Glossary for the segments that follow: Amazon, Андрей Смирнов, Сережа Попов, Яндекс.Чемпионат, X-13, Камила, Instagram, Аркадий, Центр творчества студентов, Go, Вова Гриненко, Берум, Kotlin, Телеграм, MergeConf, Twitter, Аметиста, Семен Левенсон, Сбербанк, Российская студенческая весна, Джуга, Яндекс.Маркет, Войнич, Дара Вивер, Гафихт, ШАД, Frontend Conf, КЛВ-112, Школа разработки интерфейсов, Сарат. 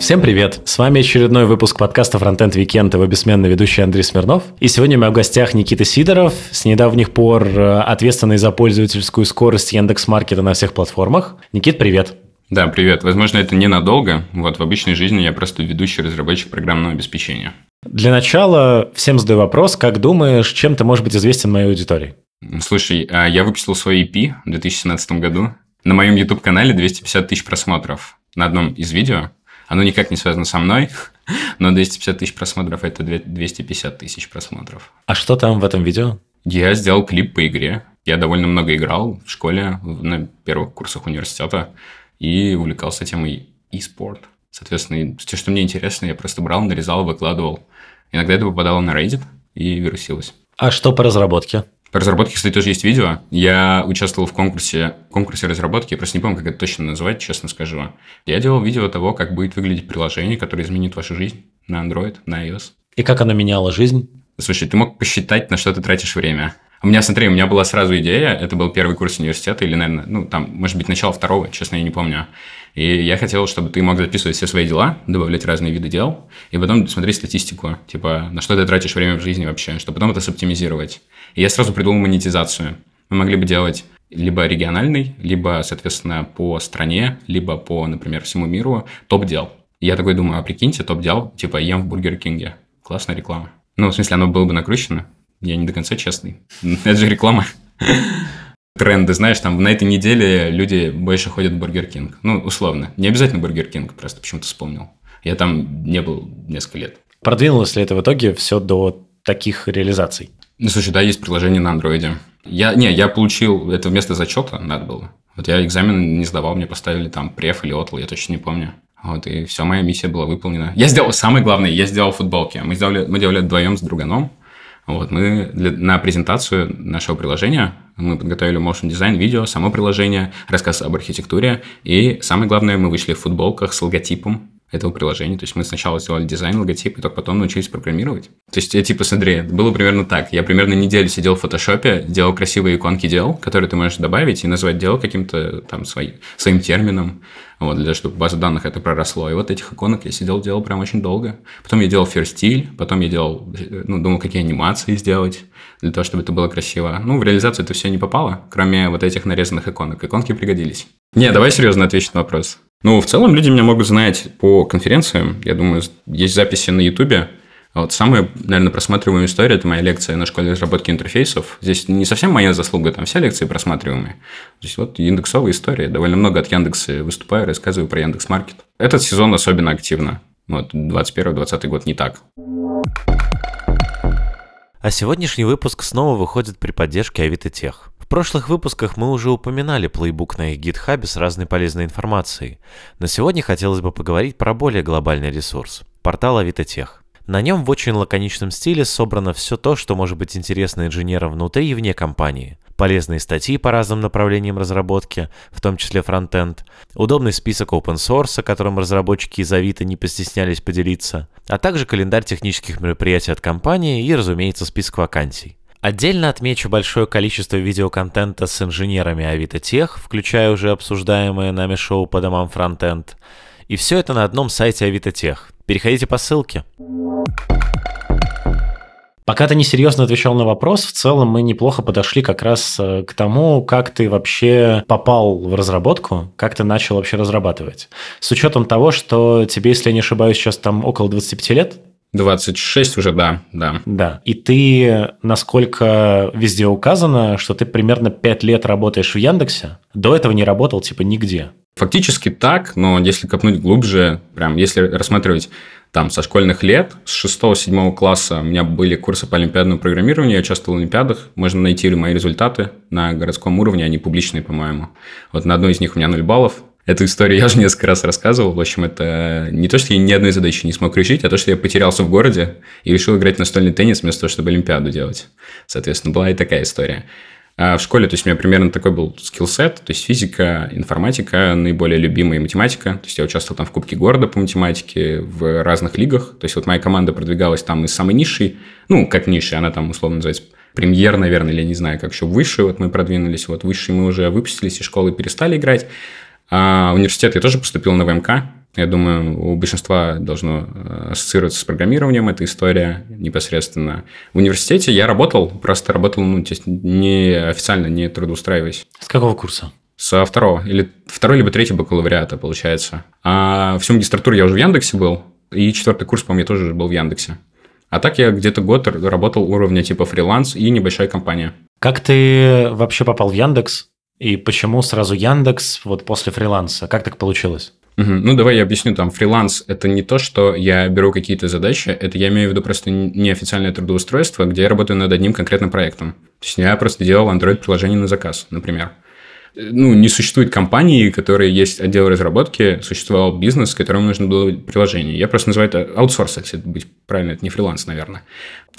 Всем привет! С вами очередной выпуск подкаста «Фронтенд Weekend», его бессменный ведущий Андрей Смирнов. И сегодня у меня в гостях Никита Сидоров, с недавних пор ответственный за пользовательскую скорость Яндекс.Маркета на всех платформах. Никит, привет! Да, привет! Возможно, это ненадолго. В обычной жизни я просто ведущий разработчик программного обеспечения. Для начала всем задаю вопрос, как думаешь, чем ты можешь быть известен моей аудитории? Слушай, я выпустил свой EP в 2017 году. На моем YouTube-канале 250 тысяч просмотров на одном из видео. Оно никак не связано со мной, но 250 тысяч просмотров – это 250 тысяч просмотров. А что там в этом видео? Я сделал клип по игре. Я довольно много играл в школе, на первых курсах университета, и увлекался темой e-спорт. Соответственно, все, что мне интересно, я просто брал, нарезал, выкладывал. Иногда это попадало на Reddit и вирусилось. А что по разработке? По разработке, кстати, тоже есть видео. Я участвовал в конкурсе разработки. Я просто не помню, как это точно назвать, честно скажу. Я делал видео того, как будет выглядеть приложение, которое изменит вашу жизнь на Android, на iOS. И как оно меняло жизнь? Слушай, ты мог посчитать, на что ты тратишь время. У меня была сразу идея. Это был первый курс университета или, наверное, начало второго, честно, я не помню. И я хотел, чтобы ты мог записывать все свои дела, добавлять разные виды дел, и потом смотреть статистику, на что ты тратишь время в жизни вообще, чтобы потом это соптимизировать. И я сразу придумал монетизацию. Мы могли бы делать либо региональный, либо, соответственно, по стране, либо по, например, всему миру топ-дел. И я такой думаю, прикиньте, топ-дел, ем в Бургер Кинге. Классная реклама. В смысле, оно было бы накручено. Я не до конца честный. Это же реклама. Тренды, знаешь, на этой неделе люди больше ходят в Бургер Кинг. Условно. Не обязательно Бургер Кинг, просто почему-то вспомнил. Я там не был несколько лет. Продвинулось ли это в итоге все до таких реализаций? Слушай, да, есть приложение на Android. Я получил это вместо зачета, надо было. Я экзамен не сдавал, мне поставили преф или отл, я точно не помню. И все, моя миссия была выполнена. Самое главное, я сделал футболки. Мы делали вдвоем с друганом. На презентацию нашего приложения мы подготовили motion дизайн, видео, само приложение, рассказ об архитектуре. И самое главное, мы вышли в футболках с логотипом этого приложения. То есть мы сначала сделали дизайн, логотип, и только потом научились программировать. То есть я смотри, было примерно так. Я примерно неделю сидел в фотошопе, делал красивые иконки дел, которые ты можешь добавить и назвать дело каким-то своим термином, чтобы база данных это проросло. И этих иконок я делал прям очень долго. Потом я делал ферстиль, потом я думал, какие анимации сделать, для того, чтобы это было красиво. В реализацию это все не попало, кроме этих нарезанных иконок. Иконки пригодились. Давай серьезно отвечу на вопрос. В целом люди меня могут знать по конференциям. Я думаю, есть записи на Ютубе. Самая, наверное, просматриваемая история – это моя лекция на школе разработки интерфейсов. Здесь не совсем моя заслуга, там все лекции просматриваемые. Здесь индексовая история. Довольно много от Яндекса выступаю, рассказываю про Яндекс.Маркет. Этот сезон особенно активно. 21-20 год не так. А сегодняшний выпуск снова выходит при поддержке Авитотех. В прошлых выпусках мы уже упоминали плейбук на их GitHub с разной полезной информацией, но сегодня хотелось бы поговорить про более глобальный ресурс – портал Авитотех. На нем в очень лаконичном стиле собрано все то, что может быть интересно инженерам внутри и вне компании. Полезные статьи по разным направлениям разработки, в том числе фронтенд, удобный список open source, которым разработчики из Авито не постеснялись поделиться, а также календарь технических мероприятий от компании и, разумеется, список вакансий. Отдельно отмечу большое количество видеоконтента с инженерами Авитотех, включая уже обсуждаемое нами шоу по домам фронтенд. И все это на одном сайте Авитотех. Переходите по ссылке. Пока ты несерьезно отвечал на вопрос, в целом мы неплохо подошли как раз к тому, как ты вообще попал в разработку, как ты начал вообще разрабатывать. С учетом того, что тебе, если я не ошибаюсь, сейчас около 25 лет? 26 уже, да. Да. И ты, насколько везде указано, что ты примерно 5 лет работаешь в Яндексе, до этого не работал нигде. Фактически так, но если копнуть глубже, если рассматривать со школьных лет, с 6-7 класса у меня были курсы по олимпиадному программированию, я участвовал в олимпиадах, можно найти мои результаты на городском уровне, они публичные, по-моему. На одной из них у меня 0 баллов. Эту историю я уже несколько раз рассказывал. В общем, это не то, что я ни одной задачи не смог решить, а то, что я потерялся в городе и решил играть в настольный теннис вместо того, чтобы олимпиаду делать. Соответственно, была и такая история. в школе, то есть у меня примерно такой был скиллсет, то есть физика, информатика, наиболее любимая математика, то есть я участвовал там в Кубке города по математике, в разных лигах, то есть вот моя команда продвигалась там из самой низшей, ну, как низшей, она там условно называется премьер, наверное, или я не знаю, как еще выше, вот мы продвинулись, вот выше мы уже выпустились, и школы перестали играть, а в университет я тоже поступил на ВМК, я думаю, у большинства должно ассоциироваться с программированием эта история непосредственно. В университете я работал, просто работал, ну, не официально, не трудоустраиваясь. С какого курса? Со второго, или второй, либо третий бакалавриата, получается. А всю магистратуру я уже в Яндексе был, и четвертый курс, по-моему, я тоже был в Яндексе. А так я где-то год работал уровня типа фриланс и небольшая компания. Как ты вообще попал в Яндекс? И почему сразу Яндекс вот после фриланса? Как так получилось? Ну, давай я объясню, там, фриланс – это не то, что я беру какие-то задачи, это я имею в виду просто неофициальное трудоустройство, где я работаю над одним конкретным проектом. То есть я просто делал Android-приложение на заказ, например. Ну, не существует компании, которые есть отдел разработки, существовал бизнес, которому нужно было приложение. Я просто называю это аутсорс, если это быть правильно, это не фриланс, наверное.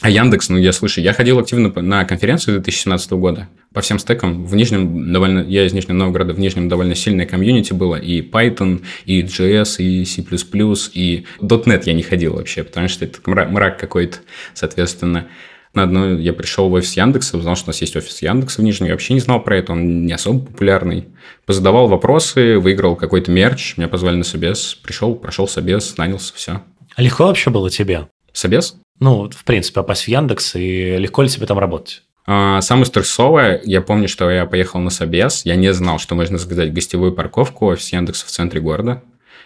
А Яндекс, ну, я слышу, я ходил активно на конференцию 2017 года по всем стекам. В Нижнем довольно, я из Нижнего Новгорода, в Нижнем довольно сильное комьюнити было. И Python, и JS, и C++, и .NET я не ходил вообще, потому что это мрак какой-то, соответственно. На одну я пришел в офис Яндекса, узнал, что у нас есть офис Яндекса в Нижнем. Я вообще не знал про это, он не особо популярный. Позадавал вопросы, выиграл какой-то мерч, меня позвали на собес. Пришел, прошел собес, нанялся, все. А легко вообще было тебе? Собес? Ну, в принципе, попасть в Яндекс, и легко ли тебе там работать? Самое стрессовое, я помню, что я поехал на собес, я не знал, что можно заказать гостевую парковку, офис Яндекса в центре города.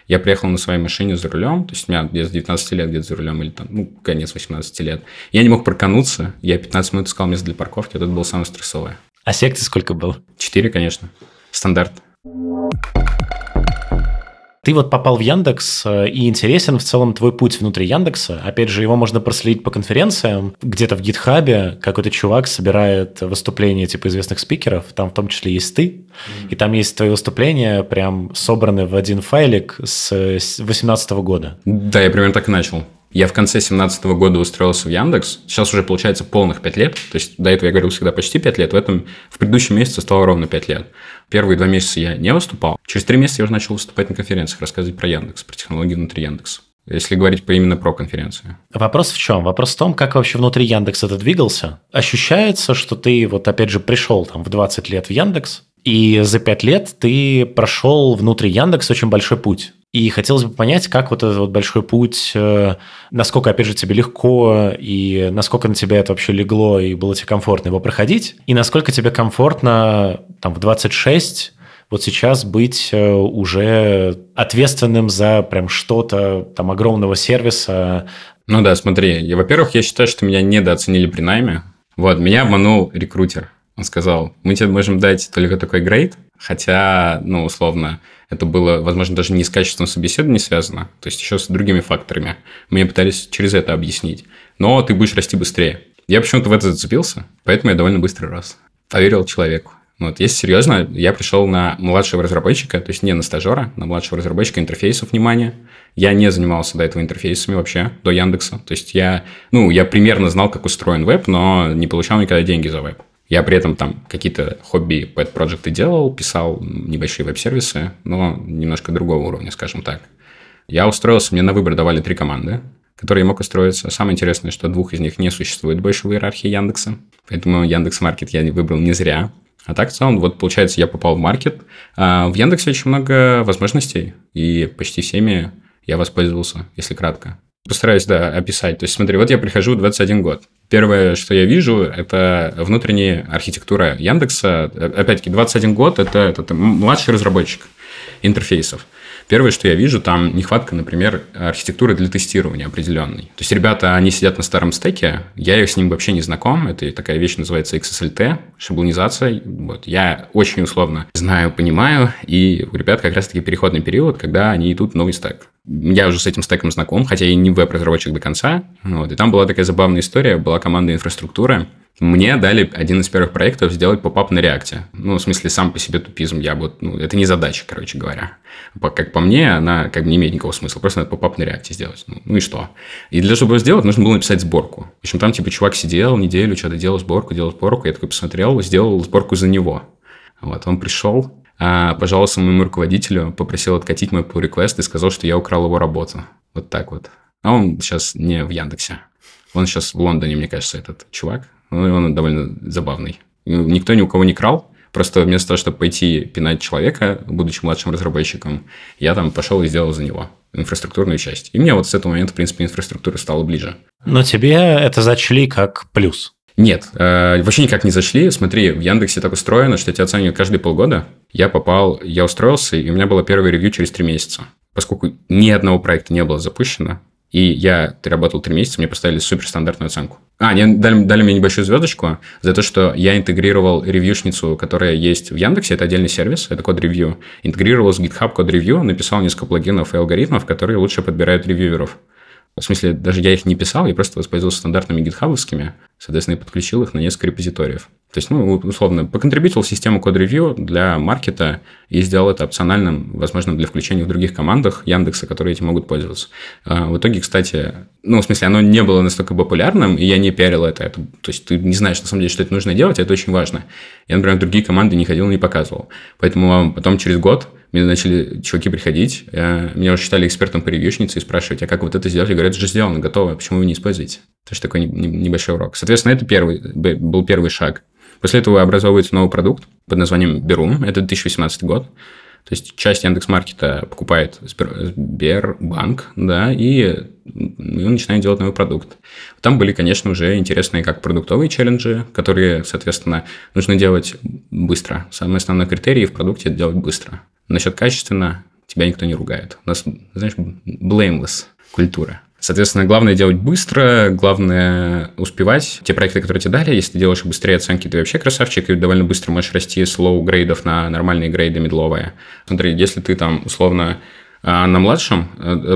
Я приехал на своей машине за рулем, то есть у меня где-то с 19 лет где-то за рулем, или там, ну, конец 18 лет. Я не мог паркануться, я 15 минут искал место для парковки, вот это было самое стрессовое. А секций сколько было? 4, конечно. Стандарт. Ты вот попал в Яндекс, и интересен в целом твой путь внутри Яндекса. Опять же, его можно проследить по конференциям. Где-то в GitHub какой-то чувак собирает выступления типа известных спикеров, там в том числе есть ты, и там есть твои выступления, прям собраны в один файлик с 2018 года. Да, я примерно так и начал. Я в конце 2017 года устроился в Яндекс. Сейчас уже, получается, полных 5 лет. То есть до этого я говорил всегда почти 5 лет. В предыдущем месяце стало ровно 5 лет. Первые 2 месяца я не выступал. Через 3 месяца я уже начал выступать на конференциях, рассказывать про Яндекс, про технологии внутри Яндекса. Если говорить именно про конференции. Вопрос в чем? Вопрос в том, как вообще внутри Яндекса ты двигался. Ощущается, что ты, вот опять же, пришел там в 20 лет в Яндекс, и за 5 лет ты прошел внутри Яндекса очень большой путь. И хотелось бы понять, как вот этот вот большой путь, насколько, опять же, тебе легко, и насколько на тебя это вообще легло, и было тебе комфортно его проходить, и насколько тебе комфортно там, в 26 вот сейчас быть уже ответственным за прям что-то там огромного сервиса. Ну да, смотри, во-первых, я считаю, что меня недооценили при найме. Вот, меня обманул рекрутер. Он сказал, мы тебе можем дать только такой грейд, хотя, ну, условно, это было, возможно, даже не с качеством собеседования связано, то есть еще с другими факторами. Мне пытались через это объяснить. Но ты будешь расти быстрее. Я почему-то в это зацепился, поэтому я довольно быстро рос. Поверил человеку. Вот, если серьезно, я пришел на младшего разработчика, то есть не на стажера, на младшего разработчика интерфейсов, внимание. Я не занимался до этого интерфейсами вообще, до Яндекса. То есть я примерно знал, как устроен веб, но не получал никогда деньги за веб. Я при этом там какие-то хобби, пэт-проджекты делал, писал небольшие веб-сервисы, но немножко другого уровня, скажем так. Я устроился, мне на выбор давали 3 команды, которые я мог устроиться. Самое интересное, что 2 из них не существует больше в иерархии Яндекса, поэтому Яндекс.Маркет я выбрал не зря. А так, в целом, вот получается, я попал в маркет. А в Яндексе очень много возможностей, и почти всеми я воспользовался, если кратко. Постараюсь, да, описать. То есть, смотри, вот я прихожу в 21 год. Первое, что я вижу, это внутренняя архитектура Яндекса. Опять-таки, 21 год – это младший разработчик интерфейсов. Первое, что я вижу, там нехватка, например, архитектуры для тестирования определенной. То есть, ребята, они сидят на старом стеке, я с ним вообще не знаком, это такая вещь называется XSLT, шаблонизация. Вот. Я очень условно знаю, понимаю, и у ребят как раз-таки переходный период, когда они идут в новый стек. Я уже с этим стеком знаком, хотя я не веб-разработчик до конца. Вот. И там была такая забавная история, была команда инфраструктуры, Мне дали один из первых проектов сделать поп-ап на React. Ну, в смысле, сам по себе тупизм. Это не задача, короче говоря. Как по мне, она как бы не имеет никакого смысла. Просто надо поп-ап на React сделать. Ну и что? И для того, чтобы его сделать, нужно было написать сборку. В общем, там типа чувак сидел неделю, что-то делал сборку. Я такой посмотрел, сделал сборку за него. Вот, он пришел, пожаловался моему руководителю, попросил откатить мой pull-request и сказал, что я украл его работу. Вот так вот. А он сейчас не в Яндексе. Он сейчас в Лондоне, мне кажется, этот чувак. Он довольно забавный. Никто ни у кого не крал. Просто вместо того, чтобы пойти пинать человека, будучи младшим разработчиком, я там пошел и сделал за него инфраструктурную часть. И мне вот с этого момента, в принципе, инфраструктура стала ближе. Но тебе это зачли как плюс? Нет, вообще никак не зашли. Смотри, в Яндексе так устроено, что тебя оценивают каждые полгода. Я устроился, и у меня было первое ревью через 3 месяца. Поскольку ни одного проекта не было запущено, и я работал 3 месяца, мне поставили суперстандартную оценку. Они дали мне небольшую звездочку за то, что я интегрировал ревьюшницу, которая есть в Яндексе, это отдельный сервис, это код-ревью. Интегрировал с GitHub код-ревью, написал несколько плагинов и алгоритмов, которые лучше подбирают ревьюверов. В смысле, даже я их не писал, я просто воспользовался стандартными гитхабовскими, соответственно, и подключил их на несколько репозиториев. То есть, условно, поконтрибьютил систему код-ревью для маркета и сделал это опциональным, возможно, для включения в других командах Яндекса, которые этим могут пользоваться. В итоге, кстати, оно не было настолько популярным, и я не пиарил это. То есть, ты не знаешь, на самом деле, что это нужно делать, а это очень важно. Я, например, в другие команды не ходил и не показывал. Поэтому потом через год мне начали чуваки приходить, меня уже считали экспертом по ревьюшнице и спрашивать, а как вот это сделать? Я говорю, это же сделано, готово, почему вы не используете? Это же такой небольшой урок. Соответственно, это был первый шаг. После этого образовывается новый продукт под названием Берум. Это 2018 год. То есть часть Яндекс.Маркета покупает Сбербанк, да, и он начинает делать новый продукт. Там были, конечно, уже интересные как продуктовые челленджи, которые, соответственно, нужно делать быстро. Самый основной критерий в продукте – это делать быстро. Насчет качественно тебя никто не ругает. У нас, знаешь, blameless культура. Соответственно, главное делать быстро, главное успевать. Те проекты, которые тебе дали, если ты делаешь их быстрее оценки, ты вообще красавчик, и довольно быстро можешь расти с лоу-грейдов на нормальные грейды медловые. Смотри, если ты там условно на младшем,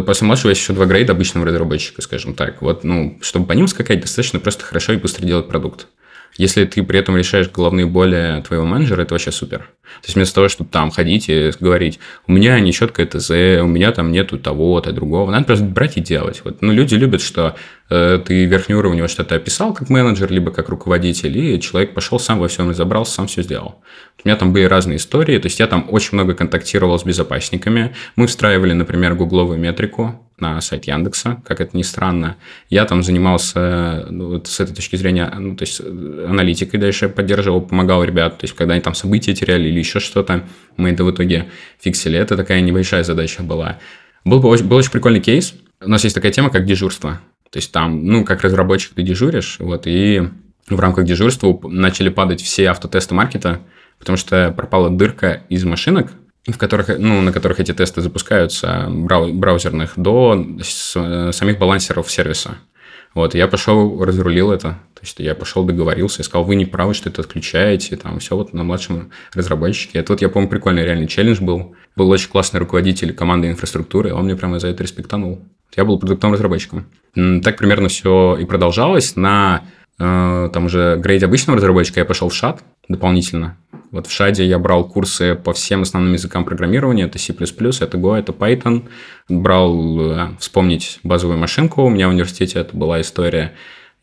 после младшего есть еще 2 грейда обычного разработчика, скажем так. Чтобы по ним скакать, достаточно просто хорошо и быстро делать продукт. Если ты при этом решаешь головные боли твоего менеджера, это вообще супер. То есть вместо того, чтобы там ходить и говорить, у меня нечеткое ТЗ, у меня там нету того-то, другого, надо просто брать и делать. Люди любят, что ты верхнего уровня что-то описал как менеджер, либо как руководитель, и человек пошел, сам во всем разобрался, сам все сделал. У меня там были разные истории, то есть я там очень много контактировал с безопасниками. Мы встраивали, например, гугловую метрику на сайт Яндекса, как это ни странно. Я там занимался с этой точки зрения, то есть аналитикой дальше поддерживал, помогал ребят, то есть когда они там события теряли или еще что-то, мы это в итоге фиксили. Это такая небольшая задача была. Был очень прикольный кейс. У нас есть такая тема, как дежурство. То есть там, как разработчик ты дежуришь, и в рамках дежурства начали падать все автотесты маркета, потому что пропала дырка из машинок, на которых эти тесты запускаются, браузерных, до самих балансеров сервиса. Я пошел, разрулил это. То есть я пошел, договорился и сказал, вы не правы, что это отключаете, там все на младшем разработчике. Это я помню, прикольный реальный челлендж был. Был очень классный руководитель команды инфраструктуры, он мне прямо за это респектанул. Я был продуктовым разработчиком. Так примерно все и продолжалось. На там уже грейде обычного разработчика я пошел в ШАД дополнительно. В ШАДе я брал курсы по всем основным языкам программирования. Это C++, это Go, это Python. Брал, вспомнить базовую машинку. У меня в университете это была история.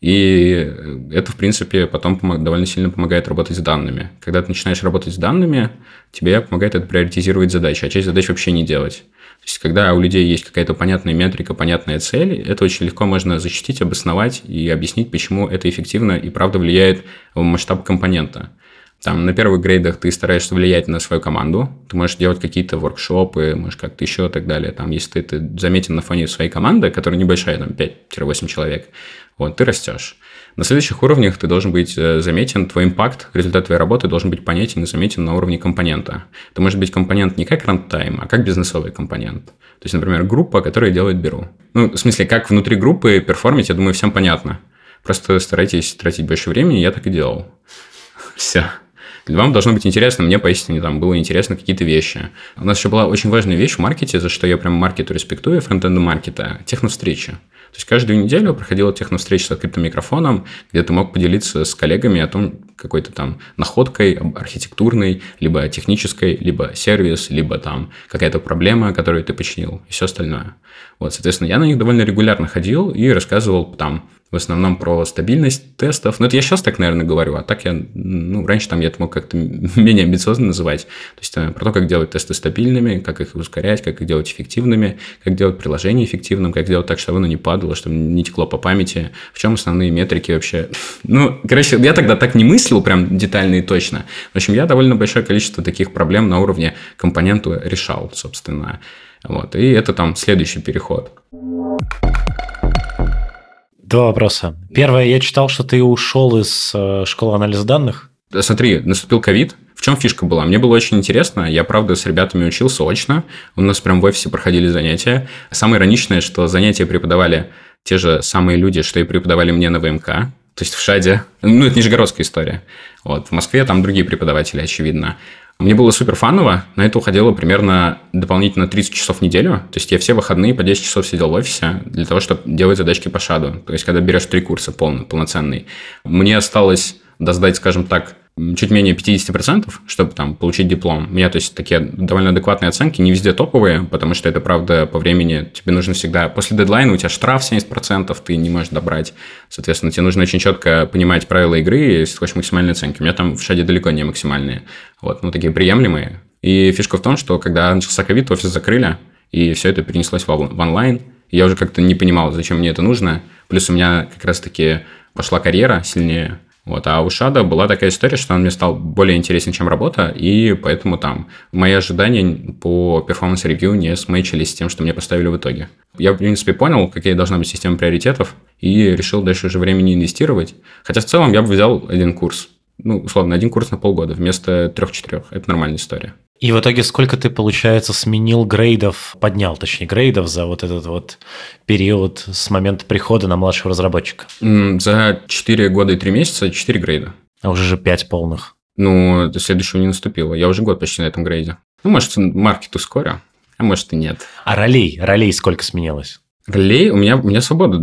И это, в принципе, потом довольно сильно помогает работать с данными. Когда ты начинаешь работать с данными, тебе помогает это приоритизировать задачи, а часть задач вообще не делать. То есть, когда у людей есть какая-то понятная метрика, понятная цель, это очень легко можно защитить, обосновать и объяснить, почему это эффективно и правда влияет в масштаб компонента. На первых грейдах ты стараешься влиять на свою команду, ты можешь делать какие-то воркшопы, можешь как-то еще и так далее. Если ты заметен на фоне своей команды, которая небольшая, 5-8 человек, ты растешь. На следующих уровнях ты должен быть заметен, твой импакт, результат твоей работы должен быть понятен и заметен на уровне компонента. Это может быть компонент не как рантайм, а как бизнесовый компонент. То есть, например, группа, которая делает беру. В смысле, как внутри группы перформить, я думаю, всем понятно. Просто старайтесь тратить больше времени, я так и делал. Все. Вам должно быть интересно, мне поистине там было интересно какие-то вещи. У нас еще была очень важная вещь в маркете, за что я прям маркету респектую, фронтенду маркета, техновстречи. То есть каждую неделю проходила техновстреча с открытым микрофоном, где ты мог поделиться с коллегами о том, какой-то там находкой архитектурной, либо технической, либо сервис, либо там какая-то проблема, которую ты починил, и все остальное. Вот, соответственно, я на них довольно регулярно ходил и рассказывал там в основном про стабильность тестов. Ну, это я сейчас так, наверное, говорю, а так я, раньше там я это мог как-то менее амбициозно называть. То есть про то, как делать тесты стабильными, как их ускорять, как их делать эффективными, как делать приложение эффективным, как делать так, чтобы оно не падало, чтобы не текло по памяти, в чем основные метрики вообще. Ну, короче, я тогда так не мыслил прям детально и точно. В общем, я довольно большое количество таких проблем на уровне компонента решал, собственно. Вот, и это там следующий переход. 2 вопроса. Первое, я читал, что ты ушел из школы анализа данных. Смотри, наступил ковид. В чем фишка была? Мне было очень интересно. Я, правда, с ребятами учился очно. У нас прям в офисе проходили занятия. Самое ироничное, что занятия преподавали те же самые люди, что и преподавали мне на ВМК. То есть в ШАДе. Ну, это нижегородская история. Вот, в Москве там другие преподаватели, очевидно. Мне было супер фаново, на это уходило примерно дополнительно 30 часов в неделю. То есть я все выходные по 10 часов сидел в офисе для того, чтобы делать задачки по ШАДу. То есть когда берешь 3 курса полноценный. Мне осталось доздать, скажем так, чуть менее 50%, чтобы там получить диплом. У меня, то есть, такие довольно адекватные оценки, не везде топовые, потому что это, правда, по времени тебе нужно всегда... После дедлайна у тебя штраф 70%, ты не можешь добрать. Соответственно, тебе нужно очень четко понимать правила игры, если хочешь максимальные оценки. У меня там в ШАДе далеко не максимальные. Вот, ну, такие приемлемые. И фишка в том, что когда начался ковид, офис закрыли, и все это перенеслось в онлайн. И я уже как-то не понимал, зачем мне это нужно. Плюс у меня как раз-таки пошла карьера сильнее. Вот, а у ШАДа была такая история, что он мне стал более интересен, чем работа, и поэтому там мои ожидания по перформанс-ревью не смычились с тем, что мне поставили в итоге. Я, в принципе, понял, какая должна быть система приоритетов, и решил дальше уже времени инвестировать. Хотя в целом я бы взял 1 курс. Ну, условно, 1 курс на полгода вместо 3-4. Это нормальная история. И в итоге сколько ты, получается, сменил грейдов, поднял, точнее, грейдов за вот этот вот период с момента прихода на младшего разработчика? За 4 года и 3 месяца 4 грейда. А уже же 5 полных. Ну, до следующего не наступило. Я уже год почти на этом грейде. Ну, может, маркет ускорил, а может и нет. А ролей сколько сменилось? Ролей, у меня свобода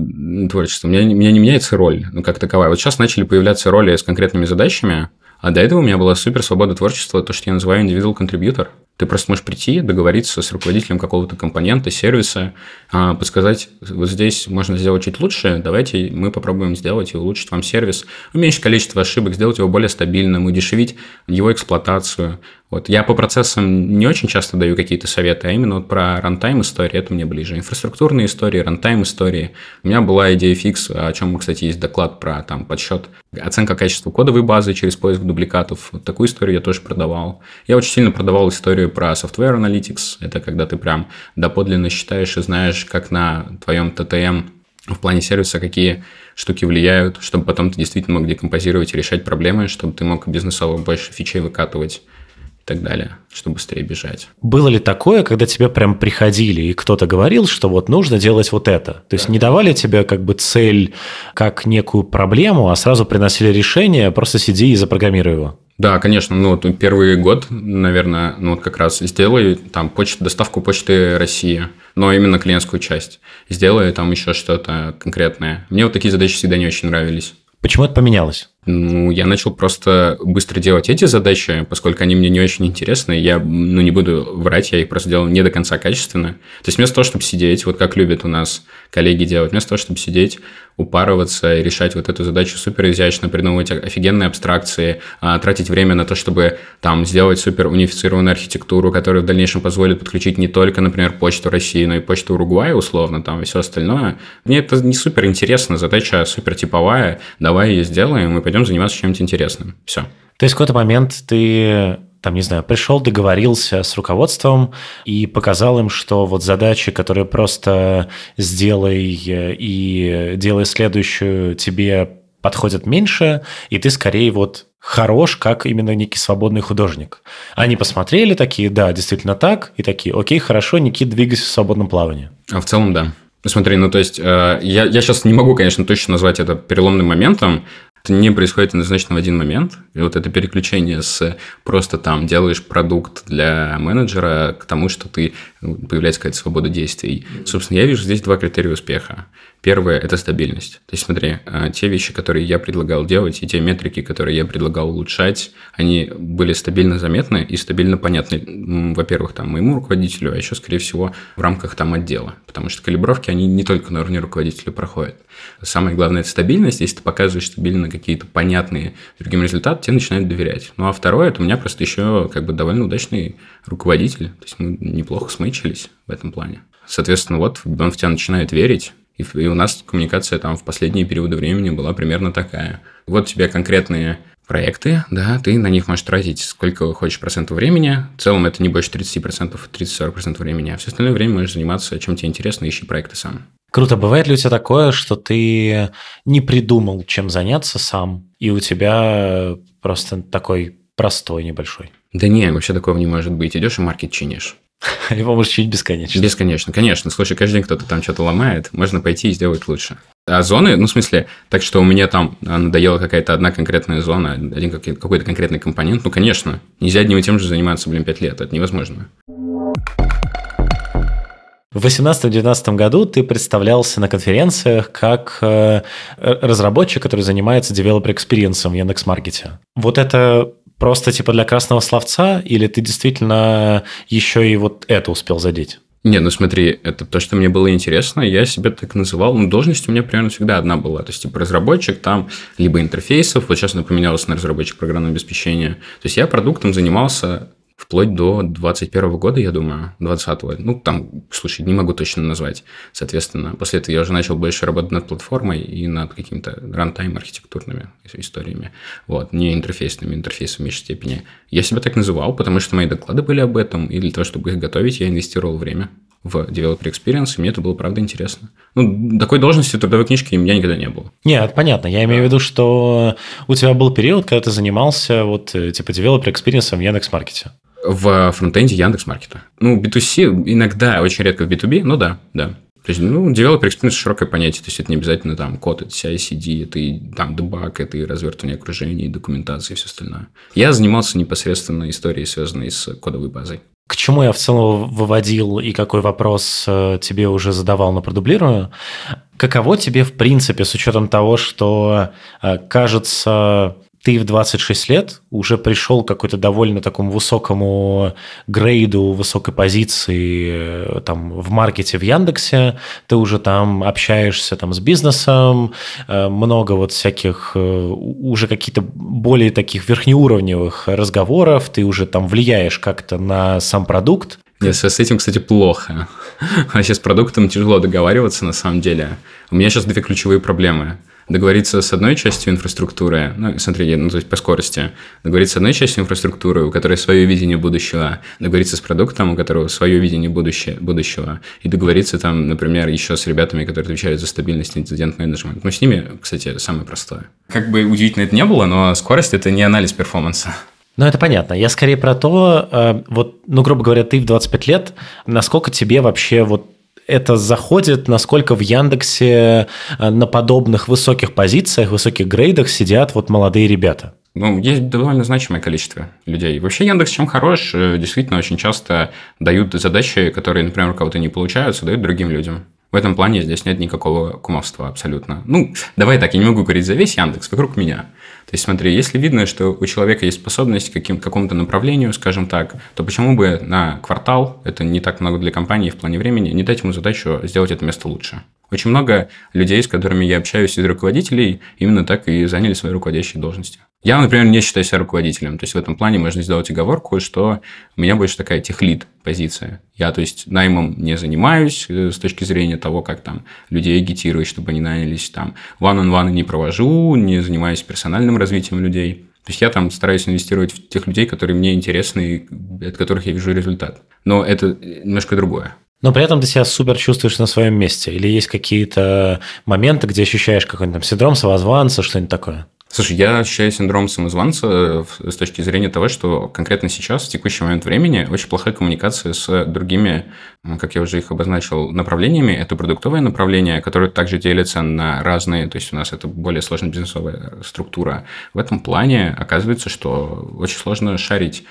творчества, у меня не меняется роль, ну, как таковая. Вот сейчас начали появляться роли с конкретными задачами, а до этого у меня была супер свобода творчества, то, что я называю individual contributor. Ты просто можешь прийти, договориться с руководителем какого-то компонента, сервиса, подсказать, вот здесь можно сделать чуть лучше, давайте мы попробуем сделать и улучшить вам сервис, уменьшить количество ошибок, сделать его более стабильным, удешевить его эксплуатацию. Вот. Я по процессам не очень часто даю какие-то советы, а именно вот про рантайм-истории, это мне ближе. Инфраструктурные истории, рантайм-истории. У меня была идея фикс, о чем, кстати, есть доклад про там, подсчет, оценка качества кодовой базы через поиск дубликатов. Вот такую историю я тоже продавал. Я очень сильно продавал историю про software analytics. Это когда ты прям доподлинно считаешь и знаешь, как на твоем ТТМ в плане сервиса какие штуки влияют, чтобы потом ты действительно мог декомпозировать и решать проблемы, чтобы ты мог бизнесово больше фичей выкатывать. И так далее, чтобы быстрее бежать. Было ли такое, когда тебе прям приходили, и кто-то говорил, что вот нужно делать вот это? То есть не давали тебе как бы цель как некую проблему, а сразу приносили решение, просто сиди и запрограммируй его? Да, конечно. Ну, вот первый год, наверное, ну вот как раз сделай там доставку почты России, но именно клиентскую часть. Сделай там еще что-то конкретное. Мне вот такие задачи всегда не очень нравились. Почему это поменялось? Ну, я начал просто быстро делать эти задачи, поскольку они мне не очень интересны. Я, не буду врать, я их просто делал не до конца качественно. То есть вместо того, чтобы сидеть, вот как любят у нас коллеги делать, вместо того, чтобы сидеть, упарываться и решать вот эту задачу супер изящно, придумывать офигенные абстракции, тратить время на то, чтобы там сделать супер унифицированную архитектуру, которая в дальнейшем позволит подключить не только, например, почту России, но и почту Уругвая, условно, там и все остальное. Мне это не супер интересно, задача супер типовая, давай ее сделаем и пойдем заниматься чем-нибудь интересным. Все. То есть в какой-то момент ты, там, не знаю, пришел, договорился с руководством и показал им, что вот задачи, которые просто сделай и делай следующую, тебе подходят меньше, и ты скорее вот хорош, как именно некий свободный художник. Они посмотрели такие, да, действительно так, и такие, окей, хорошо, Никит, двигайся в свободном плавании. А в целом, да. Смотри, ну то есть я сейчас не могу, конечно, точно назвать это переломным моментом, Это не происходит однозначно в один момент. И вот это переключение с просто там делаешь продукт для менеджера к тому, что ты появляется какая-то свобода действий. Собственно, я вижу здесь два критерия успеха. Первое – это стабильность. То есть, смотри, те вещи, которые я предлагал делать, и те метрики, которые я предлагал улучшать, они были стабильно заметны и стабильно понятны, во-первых, там, моему руководителю, а еще, скорее всего, в рамках там отдела. Потому что калибровки, они не только на уровне руководителя проходят. Самое главное – это стабильность. Если ты показываешь стабильно какие-то понятные другим результаты, тебе начинают доверять. Ну, а второе – это у меня просто еще как бы довольно удачный руководитель. То есть, мы неплохо смычились в этом плане. Соответственно, вот он в тебя начинает верить. И у нас коммуникация там в последние периоды времени была примерно такая. Вот у тебя конкретные проекты, да, ты на них можешь тратить сколько хочешь процентов времени. В целом это не больше 30%, 30-40% времени. А все остальное время можешь заниматься, чем тебе интересно, ищи проекты сам. Круто. Бывает ли у тебя такое, что ты не придумал, чем заняться сам, и у тебя просто такой простой небольшой? Да не, вообще такого не может быть. Идешь и маркет чинишь. Его можешь чинить бесконечно. Бесконечно, конечно. Слушай, каждый день кто-то там что-то ломает, можно пойти и сделать лучше. А зоны, ну, в смысле, так что у меня там надоела какая-то одна конкретная зона, один какой-то конкретный компонент, ну, конечно, нельзя одним и тем же заниматься, 5 лет, это невозможно. В 2018-2019 году ты представлялся на конференциях как разработчик, который занимается девелопер-экспириенсом в Яндекс.Маркете. Вот это... Просто типа для красного словца, или ты действительно еще и вот это успел задеть? Не, ну смотри, это то, что мне было интересно, я себя так называл, ну, должность у меня примерно всегда одна была, то есть, типа, разработчик там, либо интерфейсов, вот сейчас она поменялась на разработчик программного обеспечения, то есть, я продуктом занимался... Вплоть до 21 года, я думаю, 20-го. Ну, там, слушай, не могу точно назвать. Соответственно, после этого я уже начал больше работать над платформой и над какими-то рантайм-архитектурными историями. Вот, не интерфейсными, интерфейсы в меньшей степени. Я себя так называл, потому что мои доклады были об этом, и для того, чтобы их готовить, я инвестировал время в Developer Experience, и мне это было, правда, интересно. Ну, такой должности в трудовой книжке у меня никогда не было. Нет, понятно. Я имею в виду, что у тебя был период, когда ты занимался вот типа Developer Experience в Яндекс.Маркете. В фронтенде Яндекс.Маркета. Ну, B2C иногда, очень редко в B2B, но да, да. То есть, ну, developer experience – широкое понятие, то есть, это не обязательно там код, это CI/CD, это и там дебаг, это и развертывание окружения, и документация, и все остальное. Я занимался непосредственно историей, связанной с кодовой базой. К чему я в целом выводил и какой вопрос тебе уже задавал, но продублирую. Каково тебе, в принципе, с учетом того, что, кажется, ты в 26 лет уже пришел к какому-то довольно такому высокому грейду, высокой позиции там, в маркете, в Яндексе, ты уже там общаешься там, с бизнесом, много вот всяких уже какие-то более таких верхнеуровневых разговоров, ты уже там влияешь как-то на сам продукт. Нет, с этим, кстати, плохо. Вообще с продуктом тяжело договариваться на самом деле. У меня сейчас 2 ключевые проблемы. Договориться с одной частью инфраструктуры, ну, смотри, ну, то есть по скорости, договориться с одной частью инфраструктуры, у которой свое видение будущего, договориться с продуктом, у которого свое видение будущего, и договориться там, например, еще с ребятами, которые отвечают за стабильность инцидент-менеджмент. Ну, с ними, кстати, самое простое. Как бы удивительно это не было, но скорость – это не анализ перформанса. Ну, это понятно. Я скорее про то, вот, ну, грубо говоря, ты в 25 лет, насколько тебе вообще вот это заходит, насколько в Яндексе на подобных высоких позициях, высоких грейдах сидят вот молодые ребята? Ну, есть довольно значимое количество людей. Вообще Яндекс чем хорош, действительно очень часто дают задачи, которые, например, у кого-то не получаются, дают другим людям. В этом плане здесь нет никакого кумовства абсолютно. Ну, давай так, я не могу говорить за весь Яндекс, вокруг меня. То есть, смотри, если видно, что у человека есть способность к какому-то направлению, скажем так, то почему бы на квартал, это не так много для компании в плане времени, не дать ему задачу сделать это место лучше? Очень много людей, с которыми я общаюсь, из руководителей, именно так и заняли свои руководящие должности. Я, например, не считаю себя руководителем. То есть, в этом плане можно сделать оговорку, что у меня больше такая техлид позиция. Я, то есть, наймом не занимаюсь с точки зрения того, как там людей агитировать, чтобы они нанялись. Там one-on-one не провожу, не занимаюсь персональным развитием людей. То есть, я там стараюсь инвестировать в тех людей, которые мне интересны и от которых я вижу результат. Но это немножко другое. Но при этом ты себя супер чувствуешь на своем месте? Или есть какие-то моменты, где ощущаешь какой-нибудь там синдром самозванца, что-нибудь такое? Слушай, я ощущаю синдром самозванца с точки зрения того, что конкретно сейчас, в текущий момент времени, очень плохая коммуникация с другими как я уже их обозначил, направлениями. Это продуктовое направление, которое также делится на разные, то есть у нас это более сложная бизнесовая структура. В этом плане оказывается, что очень сложно шарить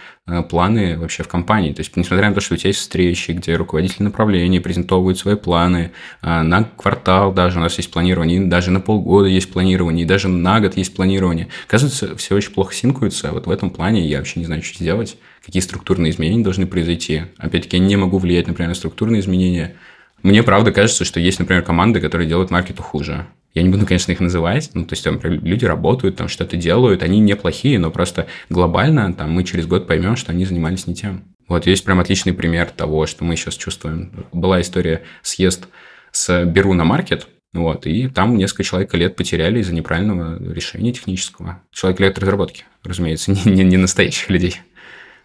планы вообще в компании. То есть, несмотря на то, что у тебя есть встречи, где руководители направлений презентовывают свои планы, на квартал даже у нас есть планирование, даже на полгода есть планирование, даже на год есть планирование. Оказывается, все очень плохо синкуется. Вот в этом плане я вообще не знаю, что сделать. Какие структурные изменения должны произойти. Опять-таки, я не могу влиять, например, на структурные изменения. Мне, правда, кажется, что есть, например, команды, которые делают маркету хуже. Я не буду, конечно, их называть. Ну, то есть, там люди работают, там что-то делают. Они неплохие, но просто глобально там, мы через год поймем, что они занимались не тем. Вот есть прям отличный пример того, что мы сейчас чувствуем. Была история съезд с Беруна маркет. Вот, и там несколько человек лет потеряли из-за неправильного решения технического. Человек лет разработки, разумеется, не настоящих людей.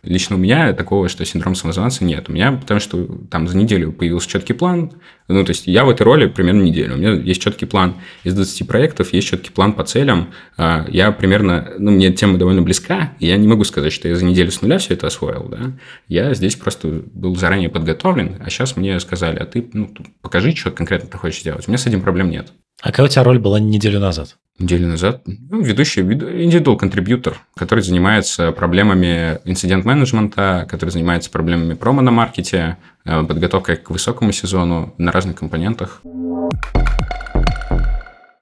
Лично у меня такого, что синдром самозванца, нет. У меня, потому что там за неделю появился четкий план. Ну, то есть я в этой роли примерно неделю. У меня есть четкий план из 20 проектов, есть четкий план по целям. Я примерно, ну, мне тема довольно близка. И я не могу сказать, что я за неделю с нуля все это освоил, да. Я здесь просто был заранее подготовлен, а сейчас мне сказали, а ты, ну, покажи, что конкретно ты хочешь делать. У меня с этим проблем нет. А какая у тебя роль была неделю назад? Неделю назад? Ну, ведущий, индивидуал-контрибьютор, который занимается проблемами инцидент-менеджмента, который занимается проблемами промо на маркете, подготовкой к высокому сезону на разных компонентах.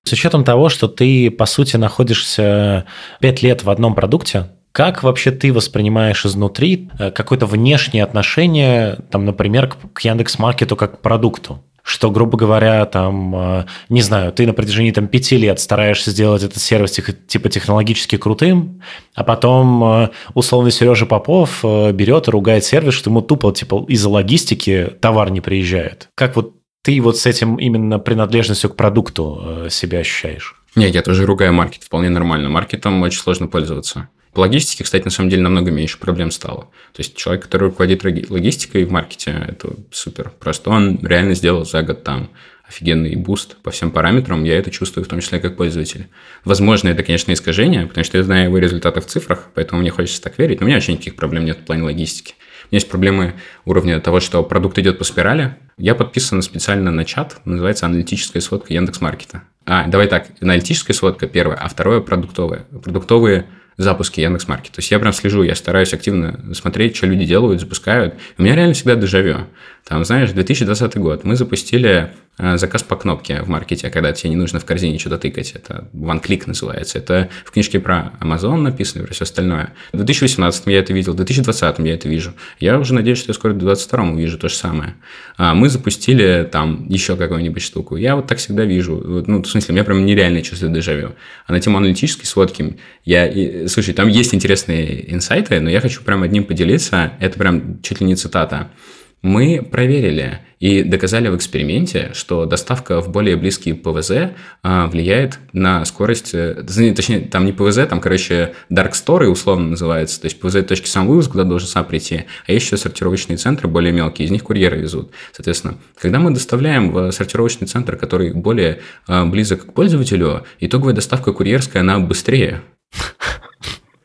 С учетом того, что ты, по сути, находишься 5 лет в одном продукте, как вообще ты воспринимаешь изнутри какое-то внешнее отношение, там, например, к Яндекс.Маркету как к продукту? Что, грубо говоря, там, не знаю, ты на протяжении там, 5 лет стараешься сделать этот сервис типа технологически крутым, а потом условный Сережа Попов берет и ругает сервис, что ему тупо типа из-за логистики товар не приезжает. Как вот ты вот с этим именно принадлежностью к продукту себя ощущаешь? Нет, я тоже ругаю маркет, вполне нормально. Маркетом очень сложно пользоваться. По логистике, кстати, на самом деле намного меньше проблем стало. То есть человек, который руководит логистикой в маркете, это супер. Просто он реально сделал за год там офигенный буст по всем параметрам. Я это чувствую в том числе как пользователь. Возможно, это, конечно, искажение, потому что я знаю его результаты в цифрах, поэтому мне хочется так верить. Но у меня вообще никаких проблем нет в плане логистики. У меня есть проблемы уровня того, что продукт идет по спирали. Я подписан специально на чат, называется «Аналитическая сводка Яндекс.Маркета». Давай так, аналитическая сводка первая, а второе – продуктовая. Продуктовые запуски Яндекс.Маркет. То есть я прям слежу, я стараюсь активно смотреть, что люди делают, запускают. У меня реально всегда дежавю. Там, знаешь, 2020 год, мы запустили заказ по кнопке в маркете, когда тебе не нужно в корзине что-то тыкать. Это one-click называется. Это в книжке про Amazon написано, про все остальное. В 2018 я это видел, в 2020 я это вижу. Я уже надеюсь, что я скоро в 2022 увижу то же самое. Мы запустили там еще какую-нибудь штуку. Я вот так всегда вижу. Ну, в смысле, у меня прям нереальное чувство дежавю. А на тему аналитической сводки слушай, там есть интересные инсайты, но я хочу прям одним поделиться. Это прям чуть ли не цитата. Мы проверили и доказали в эксперименте, что доставка в более близкие ПВЗ влияет на скорость... Точнее, там не ПВЗ, там, короче, dark store условно называется. То есть ПВЗ – это точки самовывоза, куда должен сам прийти. А есть еще сортировочные центры более мелкие, из них курьеры везут. Соответственно, когда мы доставляем в сортировочный центр, который более близок к пользователю, итоговая доставка курьерская, она быстрее.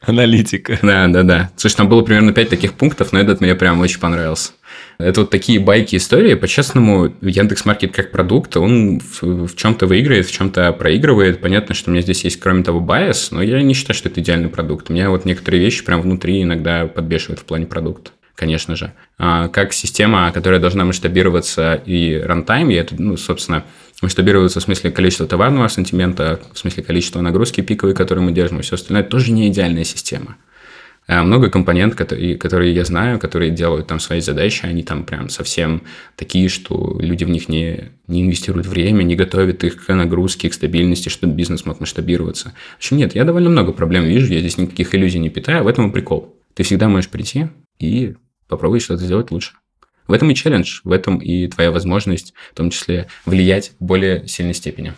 Аналитика. Да. Слушай, там было примерно 5 таких пунктов, но этот мне прям очень понравился. Это вот такие байки-истории. По-честному, Яндекс.Маркет как продукт, он в чем-то выигрывает, в чем-то проигрывает. Понятно, что у меня здесь есть, кроме того, байс, но я не считаю, что это идеальный продукт. У меня вот некоторые вещи прям внутри иногда подбешивают в плане продукта, конечно же. Как система, которая должна масштабироваться и рантайм, я это, ну, собственно... масштабироваться в смысле количества товарного ассортимента, в смысле количества нагрузки пиковой, которую мы держим, и все остальное, тоже не идеальная система. Много компонент, которые я знаю, которые делают там свои задачи, они там прям совсем такие, что люди в них не инвестируют время, не готовят их к нагрузке, к стабильности, чтобы бизнес мог масштабироваться. В общем, нет, я довольно много проблем вижу, я здесь никаких иллюзий не питаю, в этом и прикол. Ты всегда можешь прийти и попробовать что-то сделать лучше. В этом и челлендж, в этом и твоя возможность, в том числе, влиять в более сильной степени.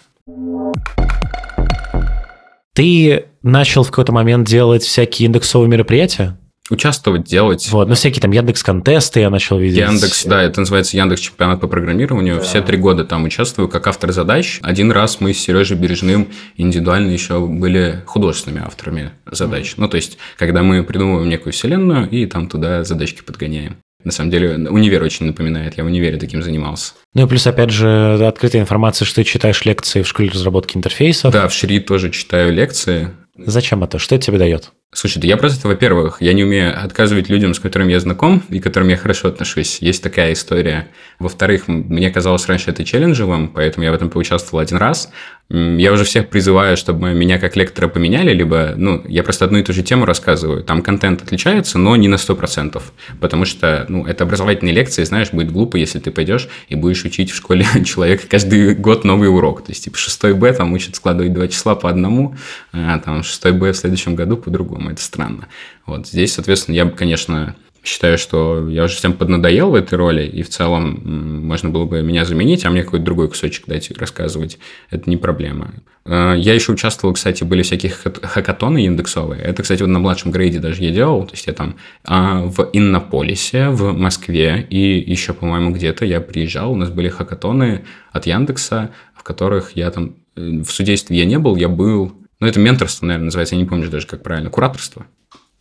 Ты начал в какой-то момент делать всякие индексовые мероприятия? Участвовать, делать. Вот, ну всякие там Яндекс.Контесты я начал видеть. Яндекс, да, это называется Яндекс.Чемпионат по программированию. Да. Все 3 года там участвую как автор задач. Один раз мы с Сережей Бережным индивидуально еще были художественными авторами задач. Ну, то есть, когда мы придумываем некую вселенную и там туда задачки подгоняем. На самом деле, универ очень напоминает. Я в универе таким занимался. Ну и плюс, опять же, открытая информация, что ты читаешь лекции в школе разработки интерфейсов. Да, в ШРИ тоже читаю лекции. Зачем это? Что это тебе дает? Слушай, да я просто, во-первых, я не умею отказывать людям, с которыми я знаком и к которым я хорошо отношусь. Есть такая история. Во-вторых, мне казалось раньше это челленджевым, поэтому я в этом поучаствовал один раз. Я уже всех призываю, чтобы меня как лектора поменяли, либо, я просто одну и ту же тему рассказываю. Там контент отличается, но не на 100%, потому что, это образовательные лекции, знаешь, будет глупо, если ты пойдешь и будешь учить в школе человека каждый год новый урок. То есть, 6 Б там учат складывать 2 числа по одному, а там 6 Б в следующем году по другому. Это странно. Вот здесь, соответственно, я, конечно, считаю, что я уже всем поднадоел в этой роли, и в целом можно было бы меня заменить, а мне какой-то другой кусочек дать рассказывать. Это не проблема. Я еще участвовал, кстати, были всякие хакатоны яндексовые. Это, кстати, вот на младшем грейде даже я делал. То есть, я там в Иннополисе, в Москве и еще, по-моему, где-то я приезжал. У нас были хакатоны от Яндекса, в которых я там... В судействе я не был, я был... это менторство, наверное, называется, я не помню даже, как правильно, кураторство.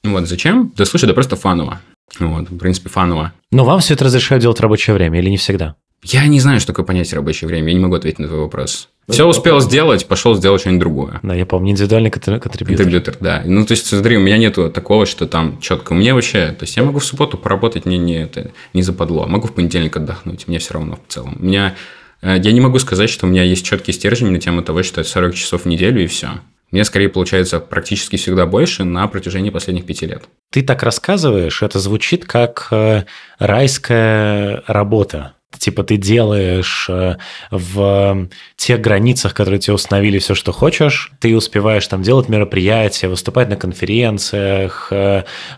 Зачем? Да слушай, да просто фаново. В принципе, фаново. Но вам все это разрешают делать в рабочее время или не всегда? Я не знаю, что такое понятие рабочее время, я не могу ответить на твой вопрос. Все успел сделать, пошел сделать что-нибудь другое. Да, я помню, индивидуальный контрибьютор. Контрибьютор, да. То есть, смотри, у меня нету такого, что там четко. Мне вообще, то есть, я могу в субботу поработать, мне не западло. Могу в понедельник отдохнуть, мне все равно в целом. Я не могу сказать, что у меня есть четкий стержень на тему того, что это 40 часов в неделю и все. Мне, скорее, получается практически всегда больше на протяжении последних 5 лет. Ты так рассказываешь, это звучит как райская работа. Типа ты делаешь в тех границах, которые тебе установили, все, что хочешь. Ты успеваешь там делать мероприятия, выступать на конференциях,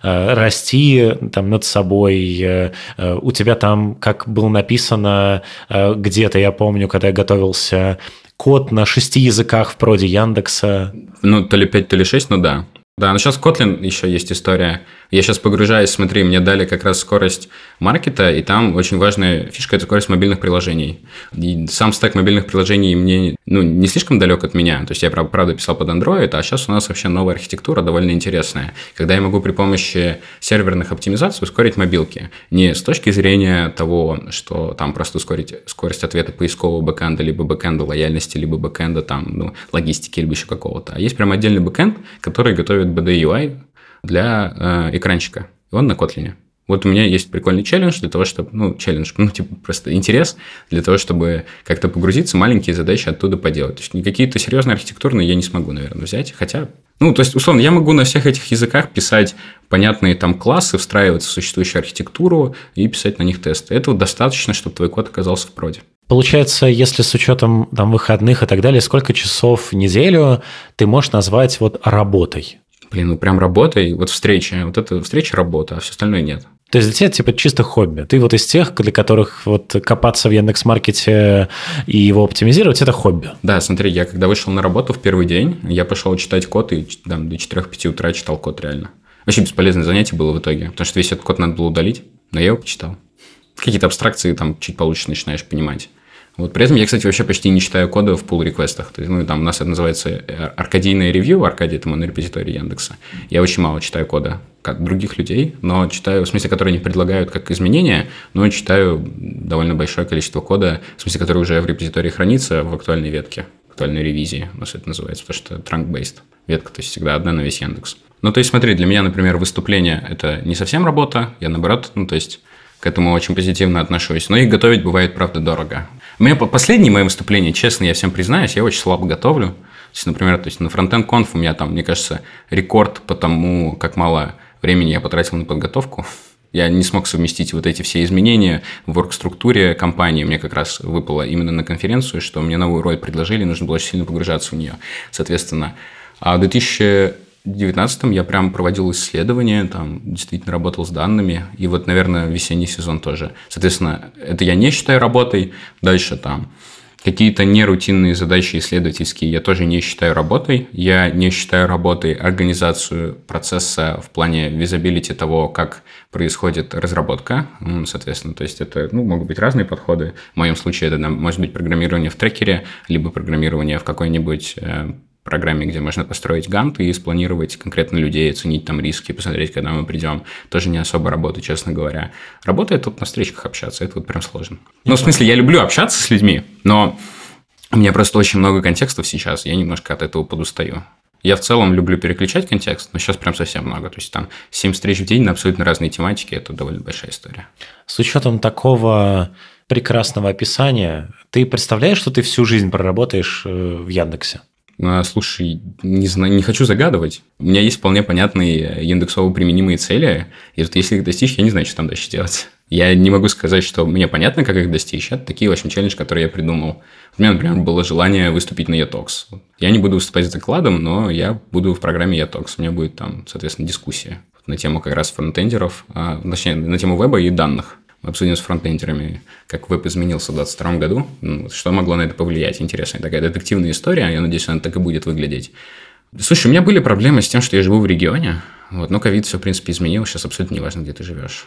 расти там над собой. У тебя там, как было написано где-то, я помню, когда я готовился, код на 6 языках в проде Яндекса. То ли 5, то ли 6, да. Да, сейчас Kotlin еще есть история. Я сейчас погружаюсь, смотри, мне дали как раз скорость маркета, и там очень важная фишка – это скорость мобильных приложений. И сам стек мобильных приложений мне не слишком далек от меня. То есть я, правда, писал под Android, а сейчас у нас вообще новая архитектура довольно интересная, когда я могу при помощи серверных оптимизаций ускорить мобилки. Не с точки зрения того, что там просто ускорить скорость ответа поискового бэкэнда, либо бэкэнда лояльности, либо бэкэнда там, логистики, либо еще какого-то. А есть прям отдельный бэкэнд, который готовит BD-UI для экранчика. И он на Kotlin. У меня есть прикольный челлендж для того, чтобы... просто интерес для того, чтобы как-то погрузиться, маленькие задачи оттуда поделать. То есть, какие-то серьезные архитектурные я не смогу, наверное, взять. Хотя, условно, я могу на всех этих языках писать понятные там классы, встраиваться в существующую архитектуру и писать на них тесты. Этого достаточно, чтобы твой код оказался в проде. Получается, если с учетом там выходных и так далее, сколько часов в неделю ты можешь назвать работой? Прям работой, встреча. Это встреча работа, а все остальное нет. То есть для тебя чисто хобби. Ты из тех, для которых копаться в Яндекс.Маркете и его оптимизировать – это хобби. Да, смотри, я когда вышел на работу в первый день, я пошел читать код и до 4-5 утра читал код реально. Вообще бесполезное занятие было в итоге, потому что весь этот код надо было удалить, но я его почитал. Какие-то абстракции там чуть получше начинаешь понимать. При этом я, кстати, вообще почти не читаю кода в pull-реквестах. То есть, там у нас это называется аркадийное ревью. Аркадий – это монорепозиторий Яндекса. Я очень мало читаю кода, как других людей, но читаю, в смысле, которые не предлагают как изменения, но читаю довольно большое количество кода, в смысле, который уже в репозитории хранится в актуальной ветке, актуальной ревизии. У нас это называется, потому что trunk-based. Ветка, то есть, всегда одна на весь Яндекс. Смотри, для меня, например, выступление – это не совсем работа. Я, наоборот, к этому очень позитивно отношусь. Но их готовить бывает, правда, дорого. У меня последнее мое выступление, честно, я всем признаюсь, я очень слабо готовлю. Например, на фронтенд конф у меня там, мне кажется, рекорд по тому, как мало времени я потратил на подготовку. Я не смог совместить эти все изменения в орг-структуре компании. Мне как раз выпало именно на конференцию, что мне новую роль предложили, нужно было очень сильно погружаться в нее, соответственно. А в 2019-м я прям проводил исследования, там действительно работал с данными, и наверное, весенний сезон тоже. Соответственно, это я не считаю работой. Дальше там какие-то нерутинные задачи исследовательские я тоже не считаю работой. Я не считаю работой организацию процесса в плане визабилити того, как происходит разработка. Соответственно, то есть это могут быть разные подходы. В моем случае это может быть программирование в трекере, либо программирование в какой-нибудь программе, где можно построить гант и спланировать конкретно людей, оценить там риски, посмотреть, когда мы придем. Тоже не особо работает, честно говоря. Работает тут на встречках общаться, это вот прям сложно. Ну, в смысле, я люблю общаться с людьми, но у меня просто очень много контекстов сейчас, я немножко от этого подустаю. Я в целом люблю переключать контекст, но сейчас прям совсем много. То есть там 7 встреч в день на абсолютно разные тематики, это довольно большая история. С учетом такого прекрасного описания, ты представляешь, что ты всю жизнь проработаешь в Яндексе? Слушай, не знаю, не хочу загадывать. У меня есть вполне понятные яндексово применимые цели, и вот если их достичь, я не знаю, что там дальше делать. Я не могу сказать, что мне понятно, как их достичь. Это такие, в общем, челленджи, которые я придумал. У меня, например, было желание выступить на E-Talks. Я не буду выступать с докладом, но я буду в программе E-Talks. У меня будет там, соответственно, дискуссия на тему как раз фронтендеров, точнее, на тему веба и данных. Мы обсудим с фронтендерами, как веб изменился в 2022 году, что могло на это повлиять. Интересная такая детективная история, я надеюсь, она так и будет выглядеть. Слушай, у меня были проблемы с тем, что я живу в регионе, вот, но ковид все, в принципе, изменил, сейчас абсолютно неважно, где ты живешь.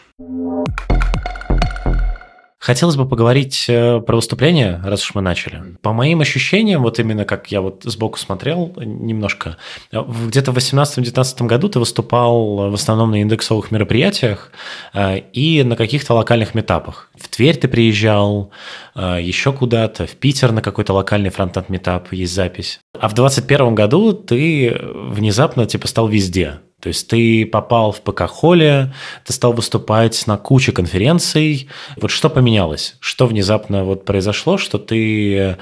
Хотелось бы поговорить про выступление, раз уж мы начали. По моим ощущениям, вот именно как я вот сбоку смотрел немножко, где-то в 2018-2019 году ты выступал в основном на индексовых мероприятиях и на каких-то локальных митапах. В Тверь ты приезжал, еще куда-то, в Питер на какой-то локальный фронтенд митап есть запись. А в 2021 году ты внезапно типа стал везде. То есть ты попал в ПК-холле, ты стал выступать на куче конференций. Вот что поменялось? Что внезапно вот произошло, что ты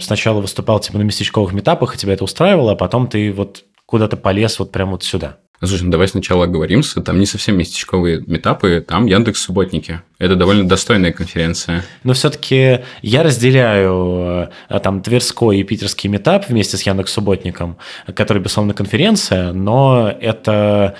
сначала выступал типа на местечковых митапах, и тебя это устраивало, а потом ты вот куда-то полез вот прямо вот сюда? Слушай, ну давай сначала оговоримся, там не совсем местечковые митапы, там Яндекс.Субботники. Это довольно достойная конференция. Но все-таки я разделяю там Тверской и Питерский митап вместе с Яндекс.Субботником, который, безусловно, конференция, но это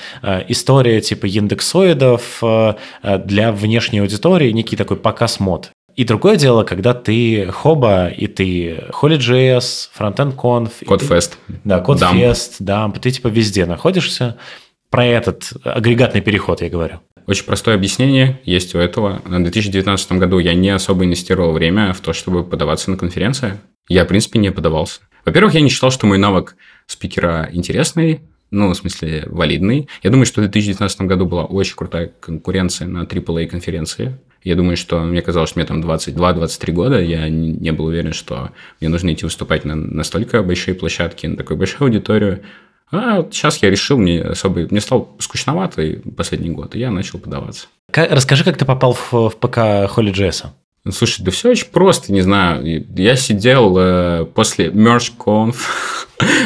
история типа яндексоидов для внешней аудитории, некий такой показ-мод. И другое дело, когда ты хоба, и ты HolyJS, Frontend Conf, CodeFest. Да, CodeFest, Dump, ты типа везде находишься. Про этот агрегатный переход я говорю. Очень простое объяснение есть у этого. В 2019 году я не особо инвестировал время в то, чтобы подаваться на конференции. Я, в принципе, не подавался. Во-первых, я не считал, что мой навык спикера интересный, ну, в смысле, валидный. Я думаю, что в 2019 году была очень крутая конкуренция на AAA-конференции. Я думаю, что мне казалось, что мне там 22-23 года, я не был уверен, что мне нужно идти выступать на настолько большие площадки, на такую большую аудиторию. А вот сейчас я решил, мне стало скучновато последний год, и я начал подаваться. Расскажи, как ты попал в ПК HolyJS? Слушай, да все очень просто, не знаю. Я сидел после MergeConf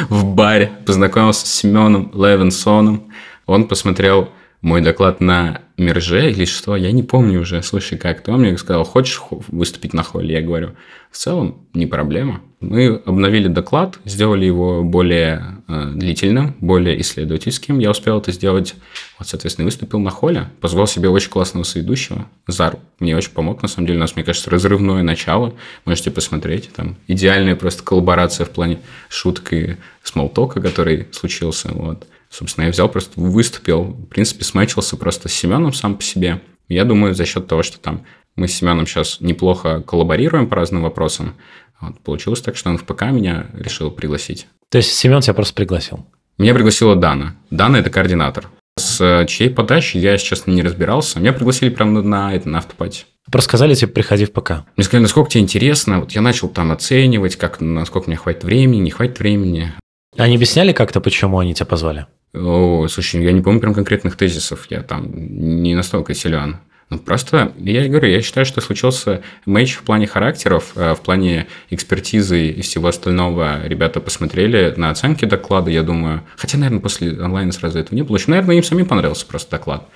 в баре, познакомился с Семеном Левенсоном. Он посмотрел мой доклад на Мерже или что, я не помню уже, слушай, как-то он мне сказал, хочешь выступить на холле? Я говорю, в целом не проблема. Мы обновили доклад, сделали его более длительным, более исследовательским, я успел это сделать, вот, соответственно, выступил на холле, позвал себе очень классного соведущего, Зару, мне очень помог, на самом деле, у нас, мне кажется, разрывное начало, можете посмотреть, там идеальная просто коллаборация в плане шуток и смолтока, который случился, вот. Собственно, я взял, просто выступил, в принципе, смачился просто с Семеном сам по себе. Я думаю, за счет того, что там мы с Семеном сейчас неплохо коллаборируем по разным вопросам, вот, получилось так, что он в ПК меня решил пригласить. То есть Семен тебя просто пригласил? Меня пригласила Дана. Дана – это координатор. С чьей подачи я, если честно, не разбирался. Меня пригласили прямо на автопати. Просто сказали тебе, приходи в ПК. Мне сказали, насколько тебе интересно. Вот я начал там оценивать, насколько мне хватит времени, не хватит времени. Они объясняли как-то, почему они тебя позвали? О, слушай, я не помню прям конкретных тезисов, я там не настолько силен. Ну, просто, я говорю, я считаю, что случился мэч в плане характеров, в плане экспертизы и всего остального. Ребята посмотрели на оценки доклада, я думаю, хотя, наверное, после онлайна сразу этого не было. Наверное, им самим понравился просто доклад.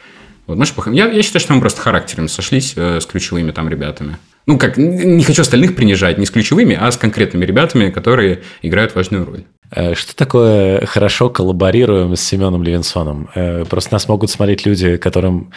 Вот, может, я считаю, что мы просто характерами сошлись с ключевыми там ребятами. Ну, как, не хочу остальных принижать, не с ключевыми, а с конкретными ребятами, которые играют важную роль. Что такое «хорошо коллаборируем» с Семеном Левинсоном? Просто нас могут смотреть люди, которым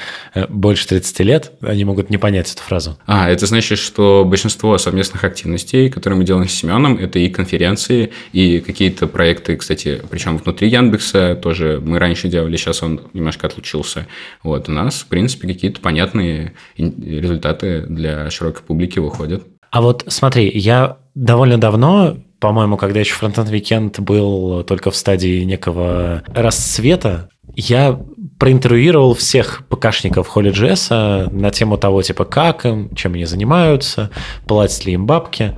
больше 30 лет, они могут не понять эту фразу. Это значит, что большинство совместных активностей, которые мы делаем с Семеном, это и конференции, и какие-то проекты, кстати, причем внутри Яндекса тоже мы раньше делали, сейчас он немножко отлучился. Вот, у нас, в принципе, какие-то понятные результаты для широкой публики выходят. А вот смотри, я довольно давно по-моему, когда еще фронтенд-викенд был только в стадии некого расцвета, я проинтервьюировал всех ПКшников HolyJS на тему того, типа, как им, чем они занимаются, платят ли им бабки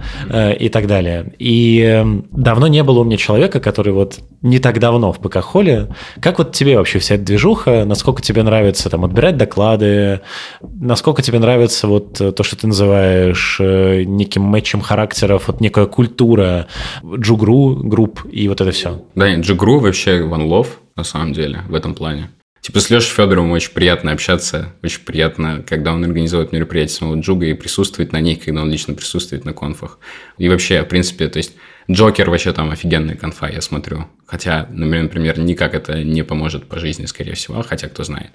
и так далее. И давно не было у меня человека, который вот не так давно в ПК-холле. Как вот тебе вообще вся эта движуха? Насколько тебе нравится там отбирать доклады? Насколько тебе нравится вот то, что ты называешь неким мэтчем характеров, вот некая культура джугру, групп и вот это все? Да нет, джугру вообще one love. На самом деле, в этом плане. Типа с Лешей Федоровым очень приятно общаться, очень приятно, когда он организует мероприятия самого Джуга и присутствует на них, когда он лично присутствует на конфах. И вообще, в принципе, то есть Джокер вообще там офигенная конфа, я смотрю. Хотя, например, никак это не поможет по жизни, скорее всего, хотя кто знает.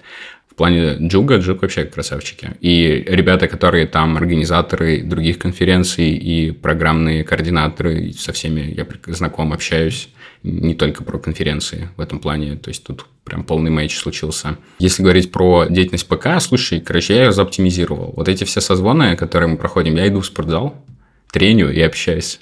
В плане Джуга, Джуг вообще красавчики. И ребята, которые там организаторы других конференций и программные координаторы, и со всеми я знаком, общаюсь. Не только про конференции в этом плане, то есть тут прям полный матч случился. Если говорить про деятельность ПК, слушай, короче, я ее заоптимизировал. Вот эти все созвоны, которые мы проходим, я иду в спортзал, треню и общаюсь.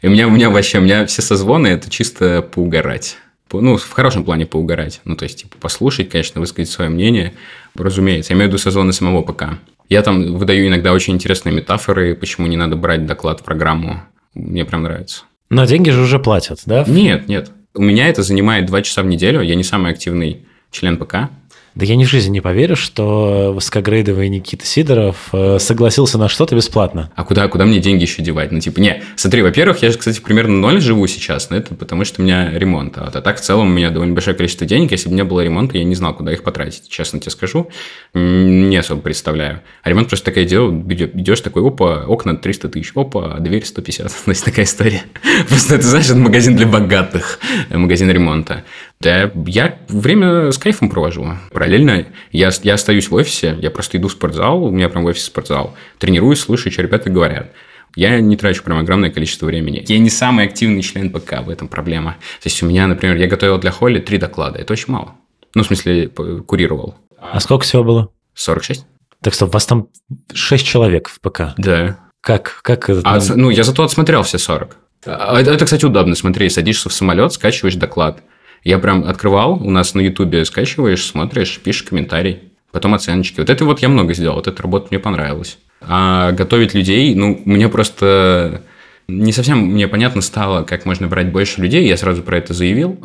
И у меня все созвоны – это чисто поугарать. Ну, в хорошем плане поугарать. Ну, то есть, типа, послушать, конечно, высказать свое мнение. Разумеется, я имею в виду созвоны самого ПК. Я там выдаю иногда очень интересные метафоры, почему не надо брать доклад в программу. Мне прям нравится. Но деньги же уже платят, да? Нет. У меня это занимает 2 часа в неделю. Я не самый активный член ПК. Да я ни в жизни не поверю, что высокогрейдовый Никита Сидоров согласился на что-то бесплатно. А куда мне деньги еще девать? Ну, типа, не, смотри, во-первых, я же, кстати, примерно 0 живу сейчас, но это потому, что у меня ремонт. А так, в целом, у меня довольно большое количество денег. Если бы не было ремонта, я не знал, куда их потратить. Честно тебе скажу, не особо представляю. А ремонт просто такое дело, идешь такой, опа, окна 300 тысяч, опа, дверь 150. То есть, такая история. Просто, ты знаешь, это магазин для богатых, магазин ремонта. Да, я время с кайфом провожу. Параллельно я остаюсь в офисе, я просто иду в спортзал, у меня прям в офисе спортзал, тренируюсь, слушаю, что ребята говорят. Я не трачу прям огромное количество времени. Я не самый активный член ПК, в этом проблема. То есть у меня, например, я готовил для Холли 3 доклада, это очень мало. Ну, в смысле, курировал. А сколько всего было? 46. Так что у вас там 6 человек в ПК? Да. Как это? Ну, я зато отсмотрел все 40. Это, кстати, удобно, смотри, садишься в самолет, скачиваешь доклад. Я прям открывал, у нас на Ютубе скачиваешь, смотришь, пишешь комментарий, потом оценочки. Вот это вот я много сделал, вот эта работа мне понравилась. А готовить людей, ну, мне просто не совсем мне понятно стало, как можно брать больше людей. Я сразу про это заявил.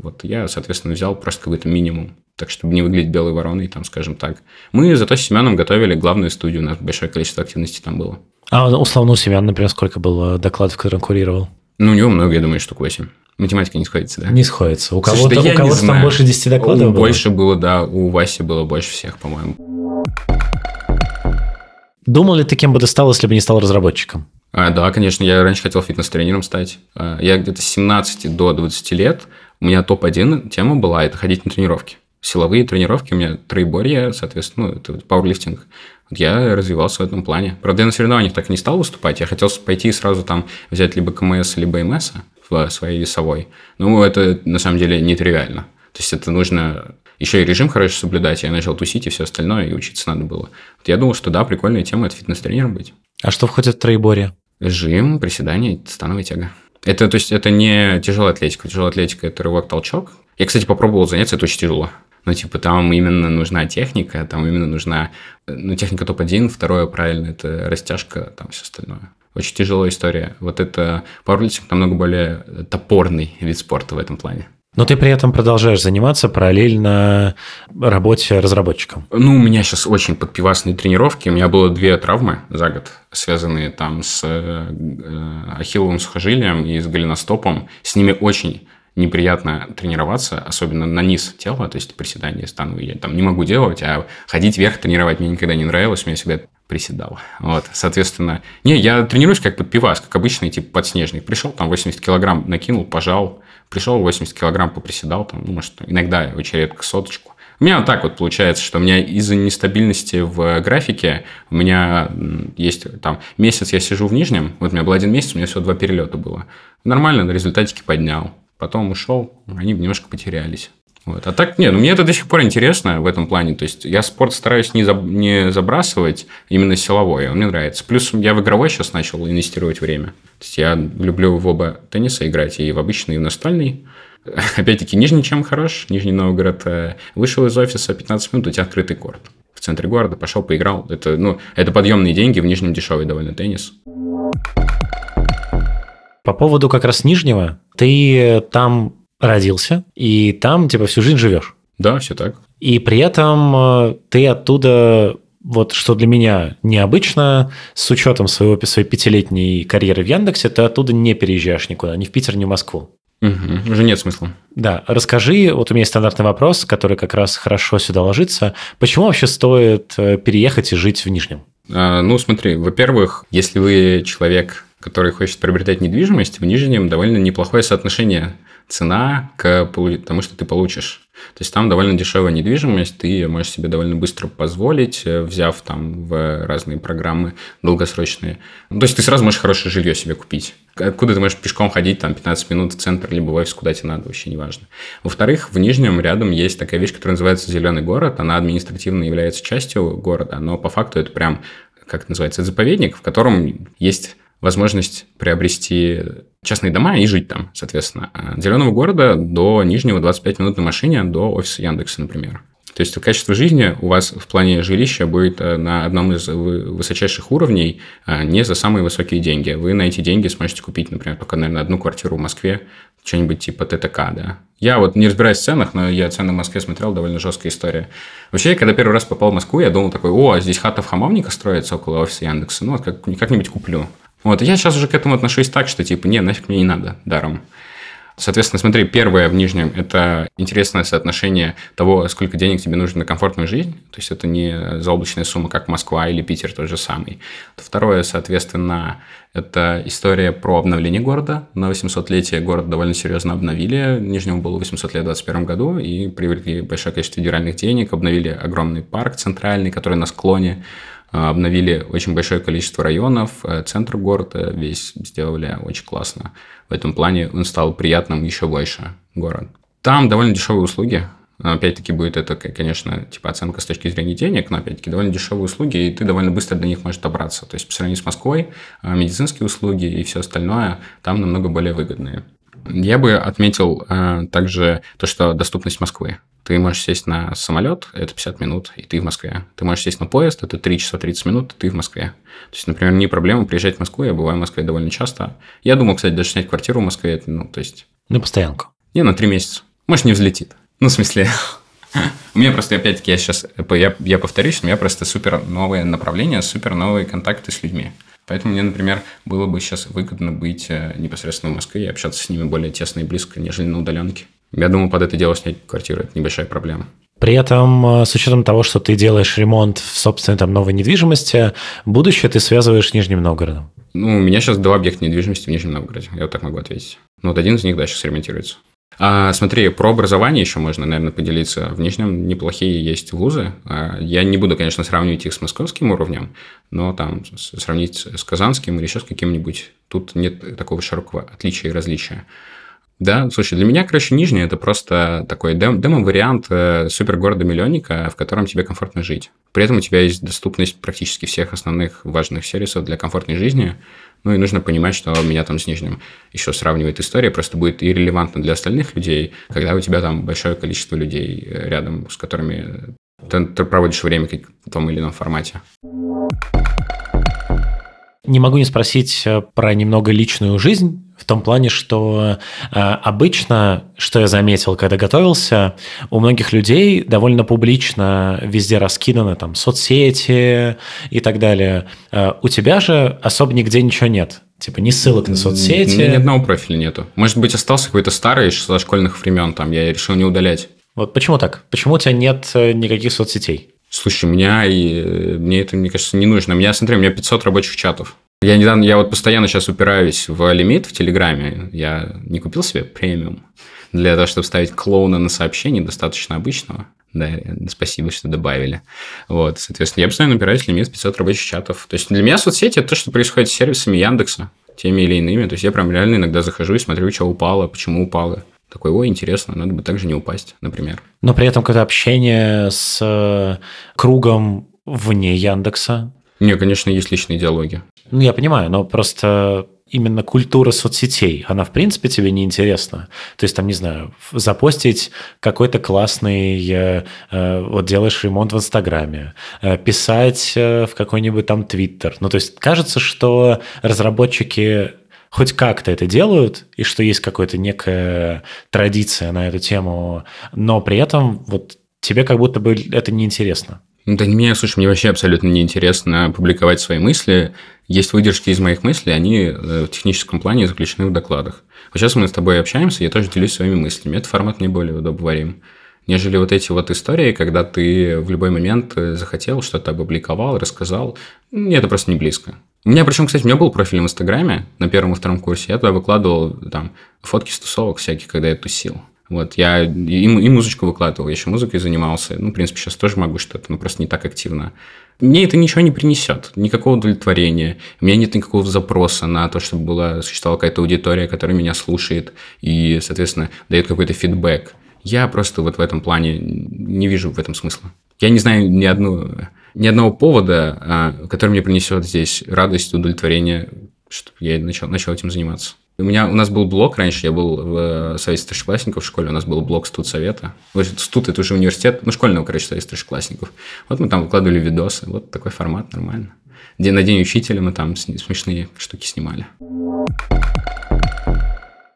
Вот я, соответственно, взял просто какой-то минимум, так, чтобы не выглядеть белой вороной, там, скажем так. Мы зато с Семеном готовили главную студию, у нас большое количество активностей там было. А условно у Семена, например, сколько был докладов, который он курировал? Ну, у него много, я думаю, штук 8. Математика не сходится, да? Не сходится. У кого-то, слушай, да у кого-то там больше 10 докладов было? Больше было, да. У Васи было больше всех, по-моему. Думал ли ты, кем бы ты стал, если бы не стал разработчиком? Да, конечно. Я раньше хотел фитнес-тренером стать. Я где-то с 17 до 20 лет. У меня топ-1 тема была – это ходить на тренировки. Силовые тренировки, у меня троеборье, соответственно, ну, это пауэрлифтинг. Я развивался в этом плане. Правда, я на соревнованиях так и не стал выступать. Я хотел пойти сразу там взять либо КМС, либо МС в своей весовой. Ну, это на самом деле нетривиально. То есть, это нужно еще и режим хорошо соблюдать. Я начал тусить и все остальное, и учиться надо было. Вот я думал, что да, прикольная тема – это фитнес-тренером быть. А что входит в троеборье? Жим, приседания, становая тяга. Это, то есть, это не тяжелая атлетика. Тяжелая атлетика – это рывок-толчок. Я, кстати, попробовал заняться, это очень тяжело. Ну, типа, там именно нужна техника, там именно нужна... Ну, техника топ-1, второе правильно, это растяжка, там все остальное. Очень тяжелая история. Вот это пауэрлифтинг намного более топорный вид спорта в этом плане. Но ты при этом продолжаешь заниматься параллельно работе разработчиком. Ну, у меня сейчас очень подпивасные тренировки. У меня было 2 травмы за год, связанные там с ахилловым сухожилием и с голеностопом. С ними очень... неприятно тренироваться, особенно на низ тела, то есть приседания стану, я там не могу делать, а ходить вверх тренировать мне никогда не нравилось, мне всегда приседало. Вот, соответственно, я тренируюсь как подпивас, как обычный, типа подснежник. Пришел, там 80 килограмм накинул, пожал, пришел, 80 килограмм поприседал, там, ну, может, иногда очень редко соточку. У меня вот так вот получается, что у меня из-за нестабильности в графике, у меня есть там месяц я сижу в нижнем, вот у меня был 1 месяц, у меня всего 2 перелета было. Нормально, на результатике поднял. Потом ушел, они немножко потерялись. Вот. А так, нет, мне это до сих пор интересно в этом плане. То есть, я спорт стараюсь не забрасывать именно силовой, он мне нравится. Плюс я в игровой сейчас начал инвестировать время. То есть, я люблю в оба тенниса играть, и в обычный, и в настольный. Опять-таки, Нижний чем хорош. Нижний Новгород. Вышел из офиса 15 минут, у тебя открытый корт. В центре города пошел, поиграл. Это, ну, это подъемные деньги, в Нижнем дешевый довольно теннис. По поводу как раз Нижнего, ты там родился, и там типа всю жизнь живешь. Да, все так. И при этом ты оттуда, вот что для меня необычно, с учетом своей 5-летней карьеры в Яндексе, ты оттуда не переезжаешь никуда, ни в Питер, ни в Москву. Угу. Уже нет смысла. Да, расскажи, вот у меня есть стандартный вопрос, который как раз хорошо сюда ложится. Почему вообще стоит переехать и жить в Нижнем? Ну, смотри, во-первых, если вы человек, который хочет приобретать недвижимость, в Нижнем довольно неплохое соотношение цена к тому, что ты получишь. То есть, там довольно дешевая недвижимость, ты ее можешь себе довольно быстро позволить, взяв там в разные программы долгосрочные. Ну, то есть, ты сразу можешь хорошее жилье себе купить. Откуда ты можешь пешком ходить там 15 минут в центр, либо в офис, куда тебе надо, вообще неважно. Во-вторых, в Нижнем рядом есть такая вещь, которая называется «Зеленый город». Она административно является частью города, но по факту это прям, как это называется, заповедник, в котором есть возможность приобрести частные дома и жить там, соответственно. От Зеленого города до Нижнего 25 минут на машине, до офиса Яндекса, например. То есть, качество жизни у вас в плане жилища будет на одном из высочайших уровней, не за самые высокие деньги. Вы на эти деньги сможете купить, например, только, наверное, одну квартиру в Москве, что-нибудь типа ТТК, да. Я вот не разбираюсь в ценах, но я цены в Москве смотрел, довольно жесткая история. Вообще, когда первый раз попал в Москву, я думал такой: о, здесь хата в Хамовника строится около офиса Яндекса, ну, вот как-нибудь куплю. Вот, я сейчас уже к этому отношусь так, что типа, не, нафиг мне не надо, даром. Соответственно, смотри, первое в Нижнем – это интересное соотношение того, сколько денег тебе нужно на комфортную жизнь. То есть, это не заоблачная сумма, как Москва или Питер тот же самый. Второе, соответственно, это история про обновление города. На 800-летие город довольно серьезно обновили. Нижнему было 800 лет в 2021 году, и привлекли большое количество федеральных денег, обновили огромный парк центральный, который на склоне. Обновили очень большое количество районов, центр города весь сделали очень классно. В этом плане он стал приятным еще больше город. Там довольно дешевые услуги. Опять-таки, будет это, конечно, типа оценка с точки зрения денег, но, опять-таки, довольно дешевые услуги, и ты довольно быстро до них можешь добраться. То есть, по сравнению с Москвой, медицинские услуги и все остальное там намного более выгодные. Я бы отметил также то, что доступность Москвы. Ты можешь сесть на самолет, это 50 минут, и ты в Москве. Ты можешь сесть на поезд, это 3 часа 30 минут, и ты в Москве. То есть, например, не проблема приезжать в Москву, я бываю в Москве довольно часто. Я думал, кстати, даже снять квартиру в Москве, это, ну, то есть... На постоянку? Не, на 3 месяца. Может, не взлетит. Ну, в смысле... У меня просто, опять-таки, я повторюсь, у меня просто супер новое направление, супер новые контакты с людьми. Поэтому мне, например, было бы сейчас выгодно быть непосредственно в Москве и общаться с ними более тесно и близко, нежели на удаленке. Я думаю, под это дело снять квартиру – это небольшая проблема. При этом, с учетом того, что ты делаешь ремонт в собственной там новой недвижимости, будущее ты связываешь с Нижним Новгородом? Ну, у меня сейчас 2 объекта недвижимости в Нижнем Новгороде, я вот так могу ответить. Ну, вот один из них, да, сейчас ремонтируется. Смотри, про образование еще можно, наверное, поделиться. В Нижнем неплохие есть вузы. Я не буду, конечно, сравнивать их с московским уровнем, но там сравнить с казанским или еще с каким-нибудь, тут нет такого широкого отличия и различия. Да, слушай, для меня, короче, Нижний – это просто такой демо-вариант супергорода-миллионника, в котором тебе комфортно жить. При этом у тебя есть доступность практически всех основных важных сервисов для комфортной жизни. Ну и нужно понимать, что меня там с Нижним еще сравнивает история, просто будет и релевантно для остальных людей, когда у тебя там большое количество людей рядом, с которыми ты проводишь время в том или ином формате. Не могу не спросить про немного личную жизнь. В том плане, что обычно, что я заметил, когда готовился, у многих людей довольно публично везде раскиданы там соцсети и так далее. У тебя же особо нигде ничего нет. Типа ни ссылок на соцсети. Ни одного профиля нету. Может быть, остался какой-то старый со школьных времен, там я решил не удалять. Вот почему так? Почему у тебя нет никаких соцсетей? Слушай, мне это, мне кажется, не нужно. У меня 500 рабочих чатов. Я вот постоянно сейчас упираюсь в лимит в Телеграме. Я не купил себе премиум для того, чтобы ставить клоуна на сообщение, достаточно обычного. Да, спасибо, что добавили. Вот, соответственно, я постоянно упираюсь в лимит 500 рабочих чатов. То есть, для меня соцсети – это то, что происходит с сервисами Яндекса, теми или иными. То есть, я прям реально иногда захожу и смотрю, что упало, почему упало. такой, ой, интересно, надо бы также не упасть, например. Но при этом какое-то общение с кругом вне Яндекса? Не, конечно, есть личные диалоги. Ну, я понимаю, но просто... Именно культура соцсетей, она в принципе тебе не интересна. То есть там, не знаю, запостить какой-то классный, вот делаешь ремонт в Инстаграме, писать в какой-нибудь там Твиттер. Ну, то есть кажется, что разработчики хоть как-то это делают, и что есть какая-то некая традиция на эту тему, но при этом вот тебе как будто бы это неинтересно. Да мне, слушай, мне вообще абсолютно неинтересно публиковать свои мысли. Есть выдержки из моих мыслей, они в техническом плане заключены в докладах. Вот сейчас мы с тобой общаемся, я тоже делюсь своими мыслями. Этот формат мне более удобоварим, нежели вот эти вот истории, когда ты в любой момент захотел, что-то опубликовал, рассказал. Мне это просто не близко. У меня, причем, кстати, у меня был профиль в Инстаграме на первом и втором курсе. Я туда выкладывал там фотки с тусовок всяких, когда я тусил. Вот, я и музычку выкладывал, я еще музыкой занимался. Ну, в принципе, сейчас тоже могу что-то, но просто не так активно. Мне это ничего не принесет, никакого удовлетворения. У меня нет никакого запроса на то, чтобы существовала какая-то аудитория, которая меня слушает и, соответственно, дает какой-то фидбэк. Я просто вот в этом плане не вижу в этом смысла. Я не знаю ни одного повода, который мне принесет здесь радость, удовлетворение, чтобы я начал этим заниматься. У нас был блог раньше, я был в Совете старшеклассников в школе, у нас был блог студсовета. Студ – это уже университет, школьного, Совета старшеклассников. Вот мы там выкладывали видосы, вот такой формат, нормально. На День учителя мы там смешные штуки снимали.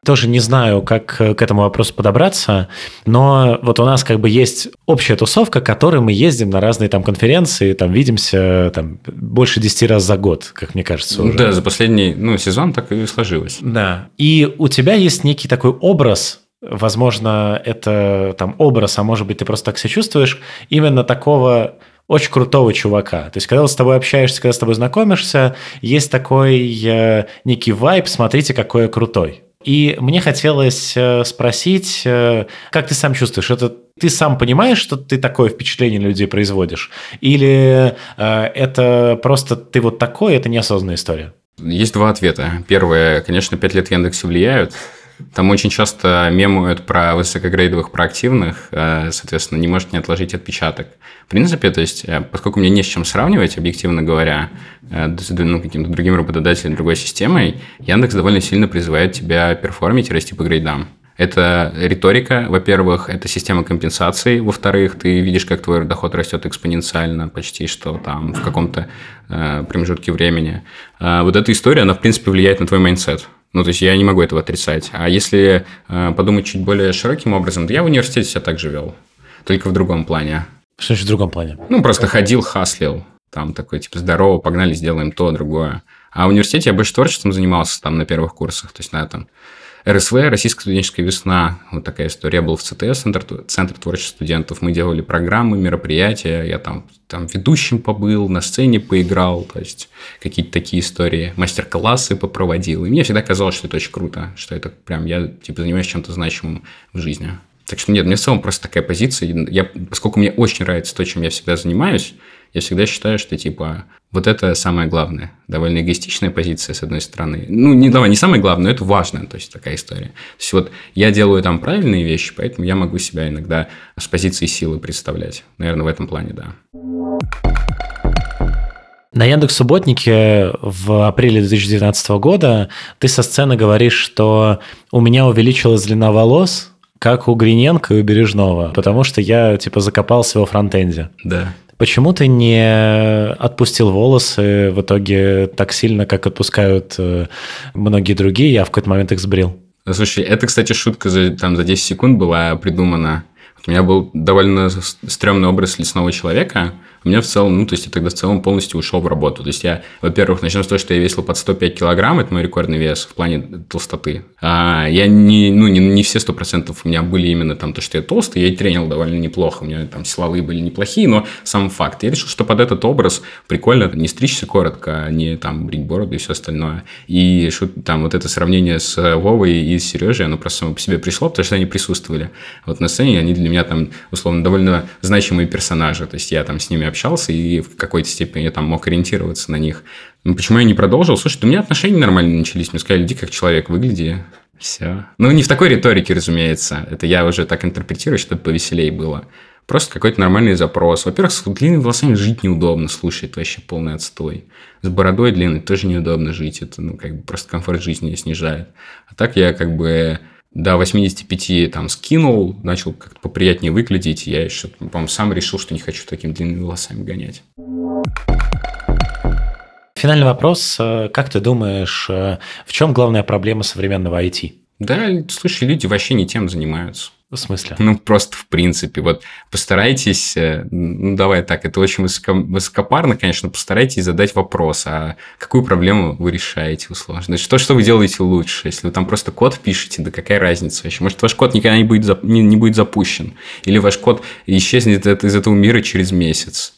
Тоже не знаю, как к этому вопросу подобраться, но вот у нас как бы есть общая тусовка, к которой мы ездим на разные там конференции, там видимся там, больше 10 раз за год, как мне кажется. Уже. Да, за последний сезон так и сложилось. Да, и у тебя есть некий такой образ, возможно, это там образ, а может быть, ты просто так себя чувствуешь, именно такого... очень крутого чувака. То есть, когда вот с тобой общаешься, когда с тобой знакомишься, есть такой некий вайб, смотрите, какой я крутой. И мне хотелось спросить, как ты сам чувствуешь? Это ты сам понимаешь, что ты такое впечатление на людей производишь? Или это просто ты вот такой, это неосознанная история? Есть два ответа. Первое, конечно, 5 лет в Яндексе влияют. Там очень часто мемуют про высокогрейдовых проактивных, соответственно, не может не отложить отпечаток. В принципе, то есть, поскольку мне не с чем сравнивать, объективно говоря, с каким-то другим работодателем, другой системой, Яндекс довольно сильно призывает тебя перформить и расти по грейдам. Это риторика, во-первых, это система компенсации, во-вторых, ты видишь, как твой доход растет экспоненциально, почти что там в каком-то промежутке времени. Вот эта история, она, в принципе, влияет на твой майндсет. Ну, то есть, я не могу этого отрицать. А если подумать чуть более широким образом, то я в университете себя так же вел, только в другом плане. Что еще в другом плане? Ну, просто ходил, хаслил, там такой, типа, здорово, погнали, сделаем то, другое. А в университете я больше творчеством занимался там на первых курсах, то есть, на этом... РСВ, Российская студенческая весна, вот такая история. Я был в ЦТС, Центр творчества студентов, мы делали программы, мероприятия, я там ведущим побыл, на сцене поиграл, то есть какие-то такие истории, мастер-классы попроводил. И мне всегда казалось, что это очень круто, что это прям я типа занимаюсь чем-то значимым в жизни. Так что нет, мне в целом просто такая позиция. Поскольку мне очень нравится то, чем я всегда занимаюсь, я всегда считаю, что типа вот это самое главное. Довольно эгоистичная позиция, с одной стороны. Ну, не самое главное, но это важно, то есть такая история. То есть вот я делаю там правильные вещи, поэтому я могу себя иногда с позиции силы представлять. Наверное, в этом плане, да. На Яндекс.Субботнике в апреле 2019 года ты со сцены говоришь, что у меня увеличилась длина волос, как у Гриненко и у Бережного, потому что я типа закопался во фронтенде. Да. Почему ты не отпустил волосы в итоге так сильно, как отпускают многие другие? Я в какой-то момент их сбрил. Слушай, это, кстати, шутка за 10 секунд была придумана. У меня был довольно стрёмный образ лесного человека. У меня в целом, то есть я тогда в целом полностью ушел в работу. То есть я, во-первых, начнем с того, что я весил под 105 килограмм, это мой рекордный вес в плане толстоты. Я не все 100% у меня были именно там то, что я толстый, я и тренил довольно неплохо, у меня там силовые были неплохие, но сам факт. Я решил, что под этот образ прикольно не стричься коротко, не там брить бороду и все остальное. И там вот это сравнение с Вовой и с Сережей, оно просто само по себе пришло, потому что они присутствовали. Вот на сцене они для меня там, условно, довольно значимые персонажи, то есть я там с ними общался и в какой-то степени я там мог ориентироваться на них. Ну, почему я не продолжил? Слушай, у меня отношения нормально начались, мне сказали, иди как человек, выгляди. Все. Ну, не в такой риторике, разумеется. Это я уже так интерпретирую, чтобы повеселее было. Просто какой-то нормальный запрос. Во-первых, с длинными волосами жить неудобно, слушай, это вообще полный отстой. С бородой длинной тоже неудобно жить, это ну, как бы просто комфорт жизни снижает. А так я как бы до 85 там скинул, начал как-то поприятнее выглядеть, и я еще, по-моему, сам решил, что не хочу такими длинными волосами гонять. Финальный вопрос. Как ты думаешь, в чем главная проблема современного IT? Да, слушай, люди вообще не тем занимаются. В смысле? Ну, просто в принципе. Вот постарайтесь, ну, давай так, это очень высокопарно, конечно, постарайтесь задать вопрос, а какую проблему вы решаете условно? Значит, то, что вы делаете лучше. Если вы там просто код пишете, да какая разница вообще? Может, ваш код никогда не будет запущен? Или ваш код исчезнет из этого мира через месяц?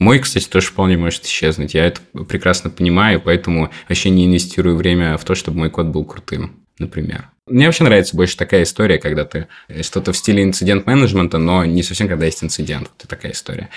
Мой, кстати, тоже вполне может исчезнуть. Я это прекрасно понимаю, поэтому вообще не инвестирую время в то, чтобы мой код был крутым, например. Мне вообще нравится больше такая история, когда ты что-то в стиле инцидент-менеджмента, но не совсем, когда есть инцидент. Это такая история.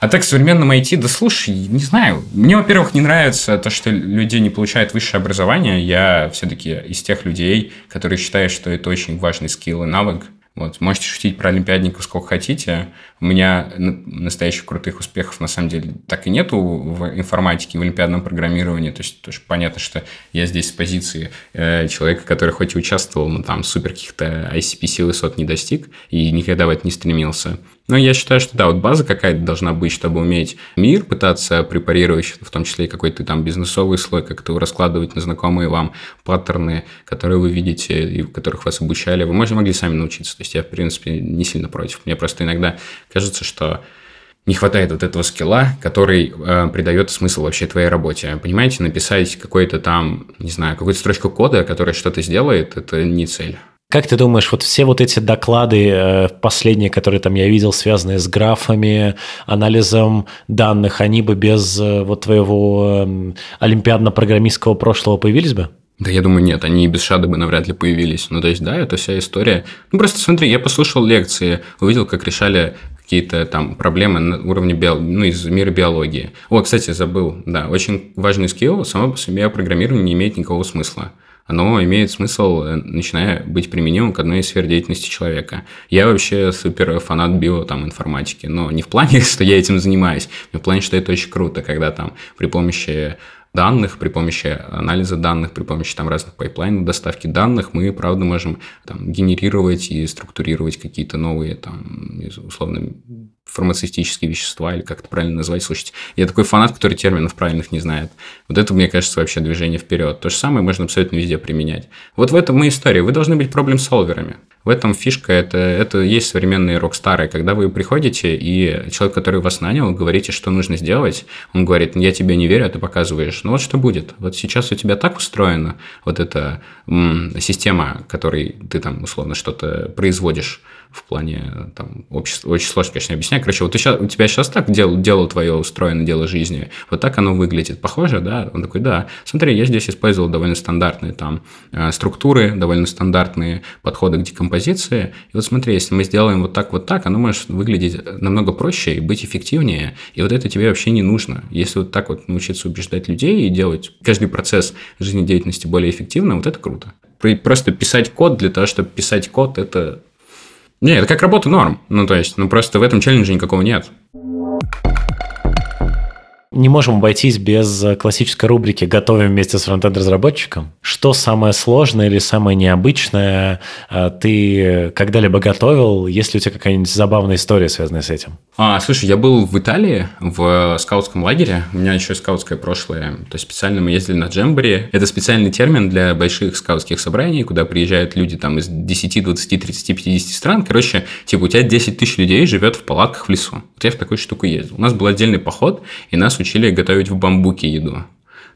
А так в современном IT, да слушай, не знаю. Мне, во-первых, не нравится то, что люди не получают высшее образование. Я все-таки из тех людей, которые считают, что это очень важный скилл и навык. Вот, можете шутить про олимпиадников сколько хотите. У меня настоящих крутых успехов, на самом деле, так и нету в информатике, в олимпиадном программировании. То есть, тоже понятно, что я здесь с позиции человека, который хоть и участвовал, но там супер каких-то ICPC высот не достиг и никогда в это не стремился. Но я считаю, что да, вот база какая-то должна быть, чтобы уметь мир пытаться препарировать, в том числе и какой-то там бизнесовый слой, как-то его раскладывать на знакомые вам паттерны, которые вы видите и которых вас обучали. Вы могли сами научиться. То есть я, в принципе, не сильно против. Мне просто иногда кажется, что не хватает вот этого скилла, который придает смысл вообще твоей работе. Понимаете, написать какой-то там, не знаю, какую-то строчку кода, которая что-то сделает, это не цель. Как ты думаешь, вот все вот эти доклады последние, которые там я видел, связанные с графами, анализом данных, они бы без вот твоего олимпиадно-программистского прошлого появились бы? Да, я думаю, нет, они и без ШАДа бы навряд ли появились. Ну, то есть, да, это вся история. Ну, просто смотри, я послушал лекции, увидел, как решали какие-то там проблемы на уровне из мира биологии. О, кстати, забыл, да, очень важный скилл, само по себе программирование не имеет никакого смысла. Оно имеет смысл, начиная быть применимым к одной из сфер деятельности человека. Я вообще супер фанат биоинформатики, но не в плане, что я этим занимаюсь, но в плане, что это очень круто, когда там при помощи данных, при помощи анализа данных, при помощи там разных пайплайнов, доставки данных, мы, правда, можем там генерировать и структурировать какие-то новые там, условно, фармацевтические вещества, или как это правильно назвать, слушайте. Я такой фанат, который терминов правильных не знает. Вот это, мне кажется, вообще движение вперед. То же самое можно абсолютно везде применять. Вот в этом и история. Вы должны быть проблем-солверами. В этом фишка, это есть современные рок-стары, когда вы приходите, и человек, который вас нанял, говорите, что нужно сделать, он говорит, я тебе не верю, а ты показываешь, ну вот что будет, вот сейчас у тебя так устроена вот эта система, которой ты там условно что-то производишь в плане, там, очень сложно, конечно, объяснять, короче, вот у тебя сейчас так дело твое устроено, дело жизни, вот так оно выглядит, похоже, да? Он такой, да, смотри, я здесь использовал довольно стандартные там структуры, довольно стандартные подходы к декомпозиции, и вот смотри, если мы сделаем вот так, оно может выглядеть намного проще и быть эффективнее, и вот это тебе вообще не нужно. Если вот так вот научиться убеждать людей и делать каждый процесс жизнедеятельности более эффективно, вот это круто. Просто писать код для того, чтобы писать код, это... Не, это как работа норм. Ну, то есть, просто в этом челлендже никакого нет. Не можем обойтись без классической рубрики «Готовим вместе с фронтенд-разработчиком». Что самое сложное или самое необычное ты когда-либо готовил? Есть ли у тебя какая-нибудь забавная история, связанная с этим? Слушай, я был в Италии в скаутском лагере. У меня еще скаутское прошлое. То есть специально мы ездили на джембори. Это специальный термин для больших скаутских собраний, куда приезжают люди там из 10, 20, 30, 50 стран. Короче, типа у тебя 10 тысяч людей живет в палатках в лесу. Вот я в такую штуку ездил. У нас был отдельный поход, и нас учили готовить в бамбуке еду.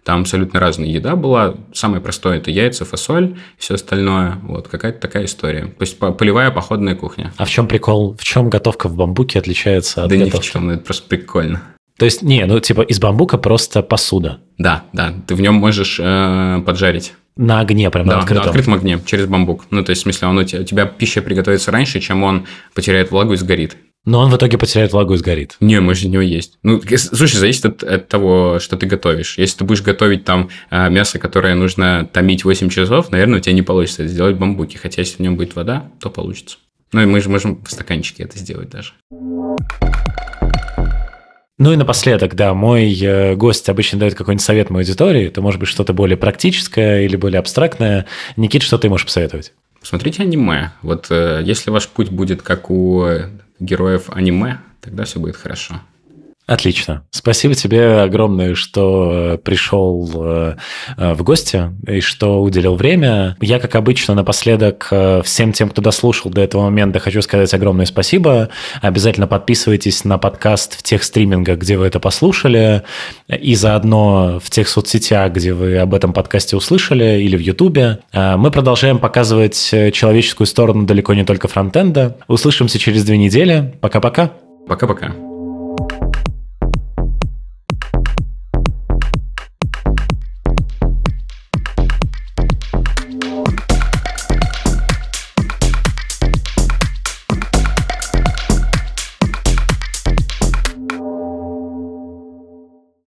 Там абсолютно разная еда была. Самое простое – это яйца, фасоль, все остальное. Вот какая-то такая история. То есть полевая походная кухня. А в чем прикол? В чем готовка в бамбуке отличается от готовки? Да ни в чем, это просто прикольно. То есть, из бамбука просто посуда. Да, ты в нем можешь поджарить. На огне, прям на открытом. Да, на открытом огне, через бамбук. Ну, то есть, в смысле, у тебя пища приготовится раньше, чем он потеряет влагу и сгорит. Но он в итоге потеряет влагу и сгорит. Не, может, у него есть. Ну, слушай, зависит от того, что ты готовишь. Если ты будешь готовить там мясо, которое нужно томить 8 часов, наверное, у тебя не получится это сделать бамбуки. Хотя, если в нем будет вода, то получится. Ну, и мы же можем в стаканчике это сделать даже. Ну и напоследок, да, мой гость обычно дает какой-нибудь совет моей аудитории. Это может быть что-то более практическое или более абстрактное. Никит, что ты можешь посоветовать? Смотрите аниме. Вот если ваш путь будет как у героев аниме, тогда все будет хорошо. Отлично. Спасибо тебе огромное, что пришел в гости и что уделил время. Я, как обычно, напоследок всем тем, кто дослушал до этого момента, хочу сказать огромное спасибо. Обязательно подписывайтесь на подкаст в тех стримингах, где вы это послушали, и заодно в тех соцсетях, где вы об этом подкасте услышали, или в Ютубе. Мы продолжаем показывать человеческую сторону далеко не только фронтенда. Услышимся через 2 недели. Пока-пока. Пока-пока.